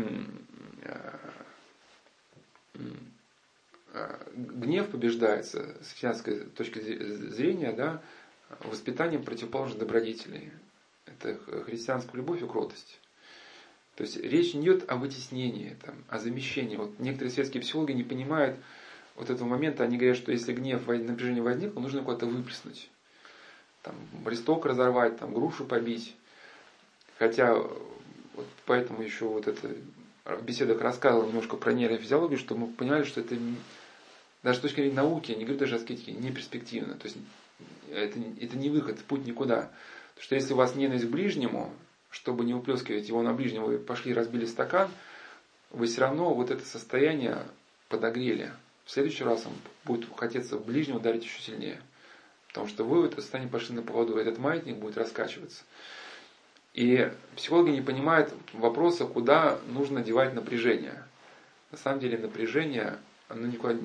гнев побеждается с христианской точки зрения, да, воспитанием противоположных добродетелей. Это христианская любовь и кротость. То есть речь не идет о вытеснении, там, о замещении. Вот некоторые светские психологи не понимают вот этого момента, они говорят, что если гнев, напряжение возникло, нужно куда-то выплеснуть. Там, листок разорвать, там, грушу побить. Хотя вот поэтому еще вот это в беседах рассказывал немножко про нейрофизиологию, чтобы мы понимали, что это даже с точки зрения науки, не говорю даже аскетики, не перспективно. То есть это, это не выход, путь никуда. Потому что если у вас ненависть к ближнему, чтобы не уплескивать его на ближнего, вы пошли и разбили стакан, вы все равно вот это состояние подогрели. В следующий раз он будет хотеться ближнего ударить еще сильнее. Потому что вы в это состояние пошли на поводу, этот маятник будет раскачиваться. И психологи не понимают вопроса, куда нужно девать напряжение. На самом деле напряжение, оно никуда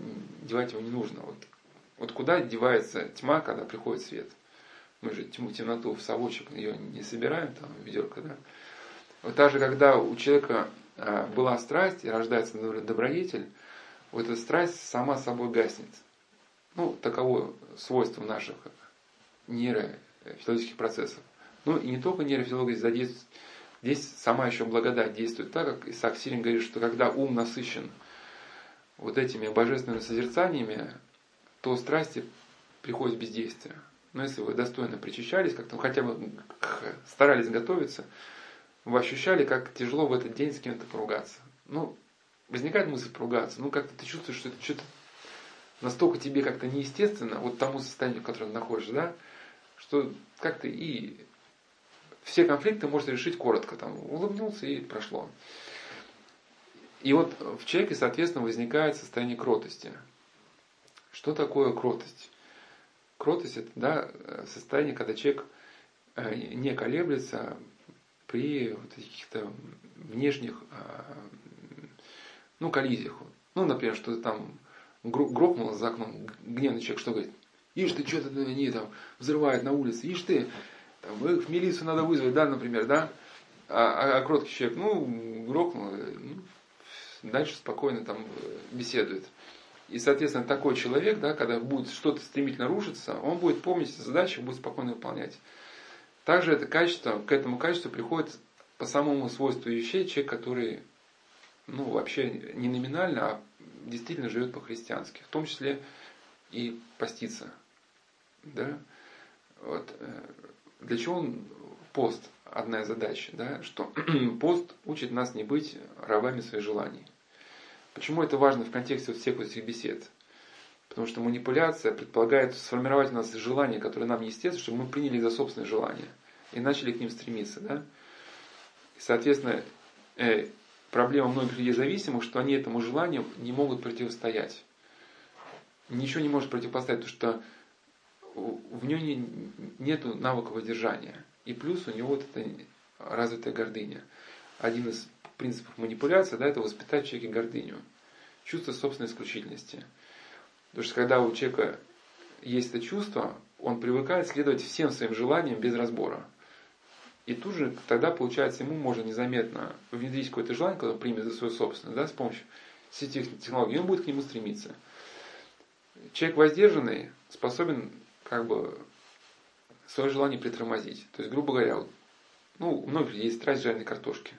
девать его не нужно. Вот, вот куда девается тьма, когда приходит свет? Мы же тьму, темноту в совочек ее не собираем, там, ведерко, да? Вот даже когда у человека была страсть и рождается добродетель, вот эта страсть сама собой гаснет. Ну, таково свойство наших нейрофизиологических процессов. Ну, и не только нейрофизиология задействует. Здесь сама еще благодать действует так, как Исаак Сирин говорит, что когда ум насыщен вот этими божественными созерцаниями, то страсти приходят в бездействие. Но если вы достойно причащались, как-то хотя бы старались готовиться, вы ощущали, как тяжело в этот день с кем-то поругаться. Ну, возникает мысль поругаться, ну как-то ты чувствуешь, что это что-то настолько тебе как-то неестественно, вот тому состоянию, в котором ты находишься, да, что как-то и все конфликты можно решить коротко, там, улыбнулся и прошло. И вот в человеке, соответственно, возникает состояние кротости. Что такое кротость? Кротость – это, да, состояние, когда человек не колеблется при вот каких-то внешних, ну, коллизиях. Ну, например, что-то там грохнуло за окном, гневный человек что говорит? Ишь ты, что-то они там взрывают на улице, ишь ты, там, их в милицию надо вызвать, да, например, да? А, а, а кроткий человек, ну, грохнул, ну, дальше спокойно там беседует. И, соответственно, такой человек, да, когда будет что-то стремительно рушиться, он будет помнить задачи, будет спокойно выполнять. Также это качество, к этому качеству приходит по самому свойству вещей человек, который, ну, вообще не номинально, а действительно живет по-христиански, в том числе и постится. Да? Вот. Для чего он пост? Одна из задач, да? Что пост учит нас не быть рабами своих желаний. Почему это важно в контексте вот всех этих бесед? Потому что манипуляция предполагает сформировать у нас желания, которые нам неестественно, чтобы мы приняли их за собственные желания и начали к ним стремиться. Да? И, соответственно, э, проблема многих людей зависимых, что они этому желанию не могут противостоять. Ничего не может противопоставить, потому что в нем не, нет навыка выдержания. И плюс у него вот эта развитая гордыня. Один из принципов манипуляции, да, это воспитать в человеке гордыню. Чувство собственной исключительности. Потому что когда у человека есть это чувство, он привыкает следовать всем своим желаниям без разбора. И тут же, тогда, получается, ему можно незаметно внедрить какое-то желание, которое он примет за свое собственное, да, с помощью сетевых технологий, и он будет к нему стремиться. Человек воздержанный способен, как бы, свое желание притормозить. То есть, грубо говоря, ну, у многих людей есть страсть жареной картошки.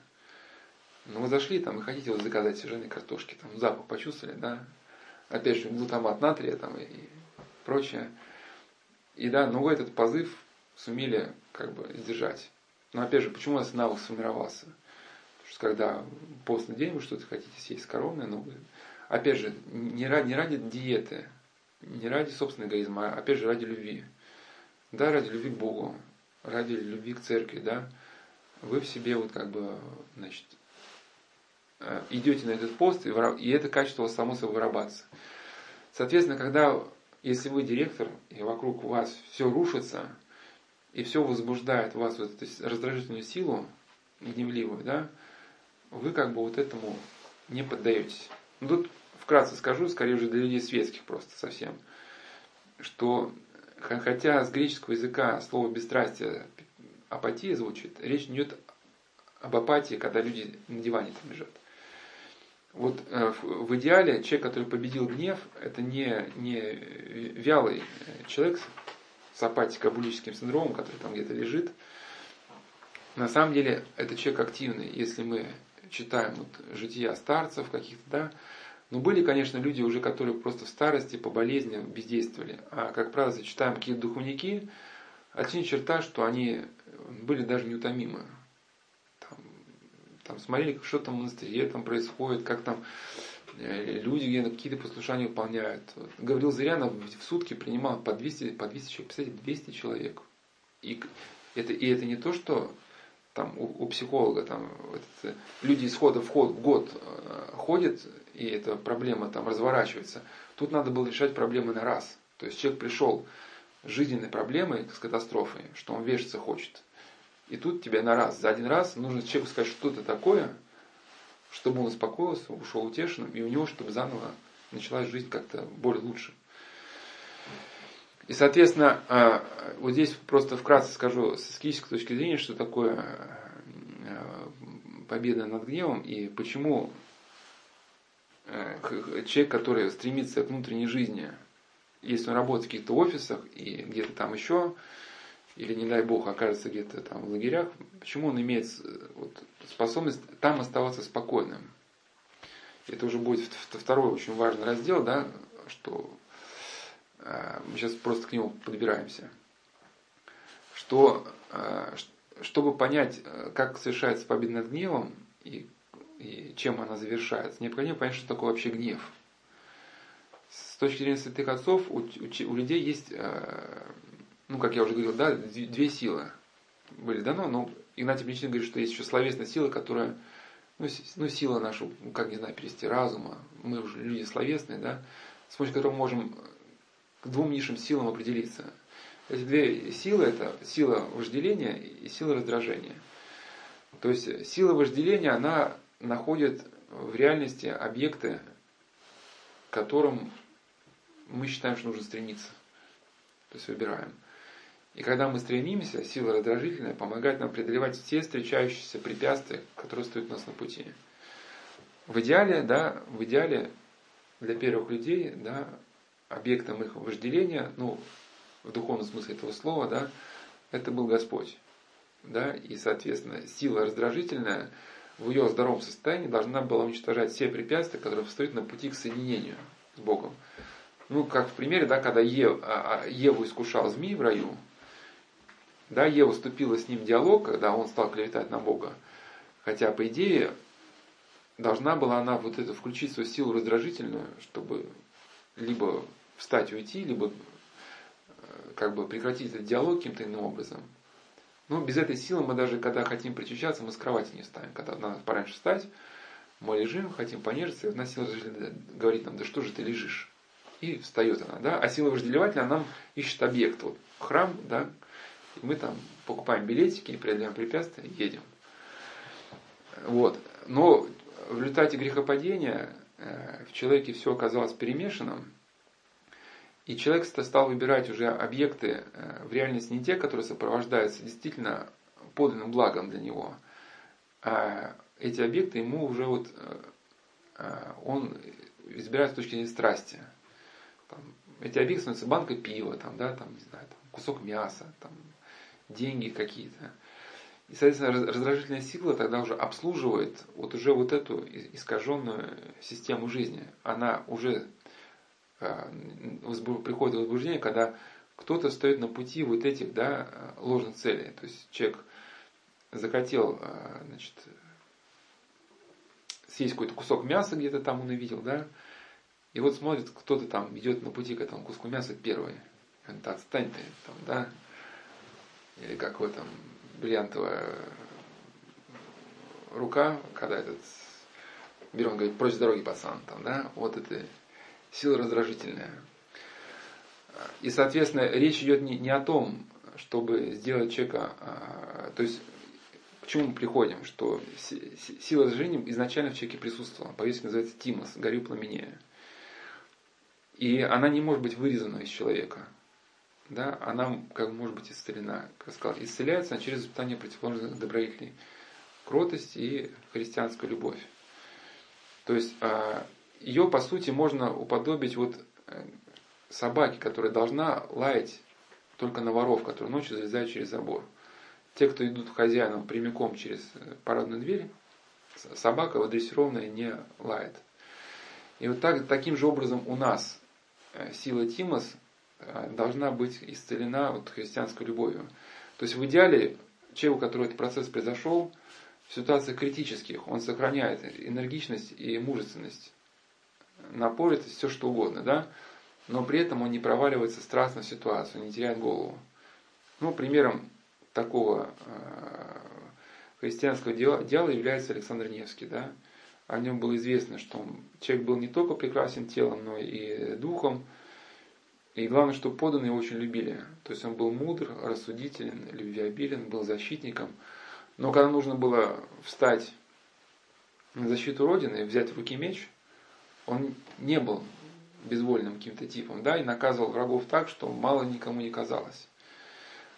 Но вы зашли там и хотите вот заказать жареной картошки, там запах почувствовали, да, опять же, глутамат натрия там и, и прочее. И да, но вы этот позыв сумели, как бы, сдержать. Но опять же, почему у нас навык сформировался? Потому что когда постный день вы что-то хотите съесть коровное, но вы, опять же, не ради, не ради диеты, не ради собственного эгоизма, а опять же ради любви. Да, ради любви к Богу, ради любви к церкви, да, вы в себе вот как бы, значит, идете на этот пост, и это качество само собой вырабатывается. Соответственно, когда, если вы директор, и вокруг вас все рушится, и все возбуждает вас, вот эту раздражительную силу гневливую, да, вы как бы вот этому не поддаетесь. Ну, тут вкратце скажу, скорее уже для людей светских просто совсем, что хотя с греческого языка слово «бесстрастие» апатия звучит, речь идет об апатии, когда люди на диване там лежат. Вот в идеале человек, который победил гнев, это не, не вялый человек с апатико-булическим синдромом, который там где-то лежит. На самом деле это человек активный, если мы читаем вот жития старцев каких-то, да. Но были, конечно, люди уже, которые просто в старости по болезням бездействовали. А, как правило, зачитаем какие-то духовники, отличная черта, что они были даже неутомимы. Там смотрели, что там в монастыре там происходит, как там люди какие-то послушания выполняют. Гаврил Зырянов в сутки принимал по двести, по двести человек, представляете, двести человек. И это, и это не то, что там у, у психолога там, вот, люди из хода в ход в год ходят, и эта проблема там разворачивается. Тут надо было решать проблемы на раз. То есть человек пришел с жизненной проблемой, с катастрофой, что он вешаться хочет. И тут тебе на раз, за один раз нужно человеку сказать что-то такое, чтобы он успокоился, ушел утешенным, и у него, чтобы заново началась жизнь как-то более лучше. И, соответственно, вот здесь просто вкратце скажу с эскетической точки зрения, что такое победа над гневом, и почему человек, который стремится к внутренней жизни, если он работает в каких-то офисах и где-то там еще, или, не дай бог, окажется где-то там в лагерях, почему он имеет вот, способность там оставаться спокойным? Это уже будет второй очень важный раздел, да, что э, мы сейчас просто к нему подбираемся. Что, э, чтобы понять, как совершается победа над гневом и, и чем она завершается, необходимо понять, что такое вообще гнев. С точки зрения святых отцов, у, у, у людей есть... Э, ну, как я уже говорил, да, две силы были дано, но Игнатий Брянчанинов говорит, что есть еще словесная сила, которая, ну, ну сила наша, как не знаю, перевести разума, мы уже люди словесные, да, с помощью которой мы можем к двум низшим силам определиться. Эти две силы, это сила вожделения и сила раздражения. То есть сила вожделения, она находит в реальности объекты, к которым мы считаем, что нужно стремиться, то есть выбираем. И когда мы стремимся, сила раздражительная помогает нам преодолевать все встречающиеся препятствия, которые стоят у нас на пути. В идеале, да, в идеале для первых людей, да, объектом их вожделения, ну, в духовном смысле этого слова, да, это был Господь. Да, и, соответственно, сила раздражительная в ее здоровом состоянии должна была уничтожать все препятствия, которые встают на пути к соединению с Богом. Ну, как в примере, да, когда Ев, Еву искушал змей в раю, да, Ева вступила с ним в диалог, когда он стал клеветать на Бога. Хотя, по идее, должна была она вот эту включить свою силу раздражительную, чтобы либо встать и уйти, либо как бы прекратить этот диалог каким-то иным образом. Но без этой силы мы даже, когда хотим причащаться, мы с кровати не встанем. Когда надо пораньше встать, мы лежим, хотим понежиться, и одна сила говорит нам: да что же ты лежишь? И встает она, да? А сила вожделевателя, она нам ищет объект. Вот храм, да? И мы там покупаем билетики, преодолеваем препятствия, едем. Вот. Но в результате грехопадения в человеке все оказалось перемешанным, и человек стал выбирать уже объекты в реальности не те, которые сопровождаются действительно подлинным благом для него, а эти объекты ему уже вот он избирает с точки зрения страсти. Там, эти объекты становятся банка пива, там, да, там, не знаю, там, кусок мяса, там, деньги какие-то. И, соответственно, раздражительная сила тогда уже обслуживает вот уже вот эту искаженную систему жизни. Она уже э, приходит в возбуждение, когда кто-то встает на пути вот этих, да, ложных целей. То есть человек захотел, э, значит, съесть какой-то кусок мяса, где-то там он увидел, да. И вот смотрит, кто-то там идет на пути к этому куску мяса первый. Он говорит: отстань ты, там, да? Или как вот там бриллиантовая рука, когда этот Берон говорит: прочь с дороги, пацан, там, да? Вот это сила раздражительная. И, соответственно, речь идет не, не о том, чтобы сделать человека... То есть, к чему мы приходим? Что сила зажжения изначально в человеке присутствовала. По-гречески называется тимос, горю пламенея. И она не может быть вырезана из человека. Да? Она, как может быть, исцелена. Как сказал, исцеляется она через воспитание противоположных добродетелей. Кротость и христианская любовь. То есть, ее, по сути, можно уподобить вот собаке, которая должна лаять только на воров, которые ночью залезают через забор. Те, кто идут к хозяину прямиком через парадную дверь, собака водрессированная не лает. И вот так, таким же образом у нас сила тимос должна быть исцелена вот христианской любовью. То есть в идеале человек, у которого этот процесс произошел, в ситуациях критических он сохраняет энергичность и мужественность, напористость, все что угодно, да? Но при этом он не проваливается страстно в ситуацию, не теряет голову. Ну, примером такого э, христианского дела, дела является Александр Невский. Да? О нем было известно, что он, человек был не только прекрасен телом, но и духом. И главное, что подданные его очень любили. То есть он был мудр, рассудителен, любвеобилен, был защитником. Но когда нужно было встать на защиту Родины, взять в руки меч, он не был безвольным каким-то типом, да, и наказывал врагов так, что мало никому не казалось.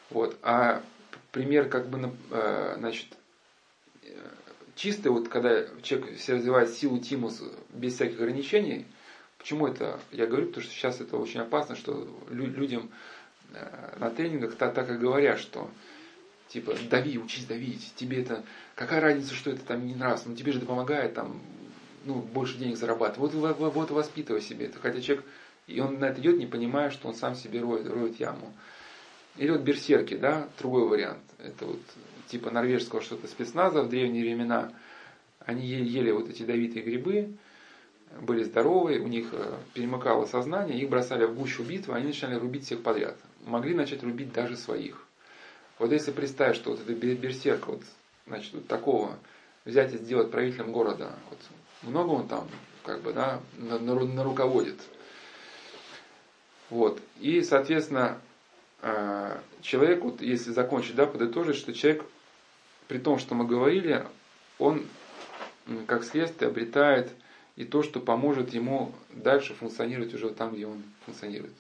Вот. А пример, как бы, значит, чистый, вот когда человек все развивает силу тимус без всяких ограничений, почему это я говорю, потому что сейчас это очень опасно, что людям на тренингах так и говорят, что типа дави, учись давить, тебе это, какая разница, что это там не нравится, ну тебе же это помогает там, ну, больше денег зарабатывать, вот, вот, вот воспитывай себе это. Хотя человек, и он на это идет, не понимая, что он сам себе роет, роет яму. Или вот берсерки, да, другой вариант. Это вот типа норвежского что-то спецназа в древние времена. Они ели вот эти ядовитые грибы, были здоровые, у них перемыкало сознание, их бросали в гущу битвы, они начинали рубить всех подряд. Могли начать рубить даже своих. Вот если представить, что вот эта берсерка, вот, значит, вот такого взять и сделать правителем города, вот, много он там, как бы, да, наруководит. Вот. И, соответственно, человек, вот если закончить, да, подытожить, что человек, при том, что мы говорили, он, как следствие, обретает и то, что поможет ему дальше функционировать уже там, где он функционирует.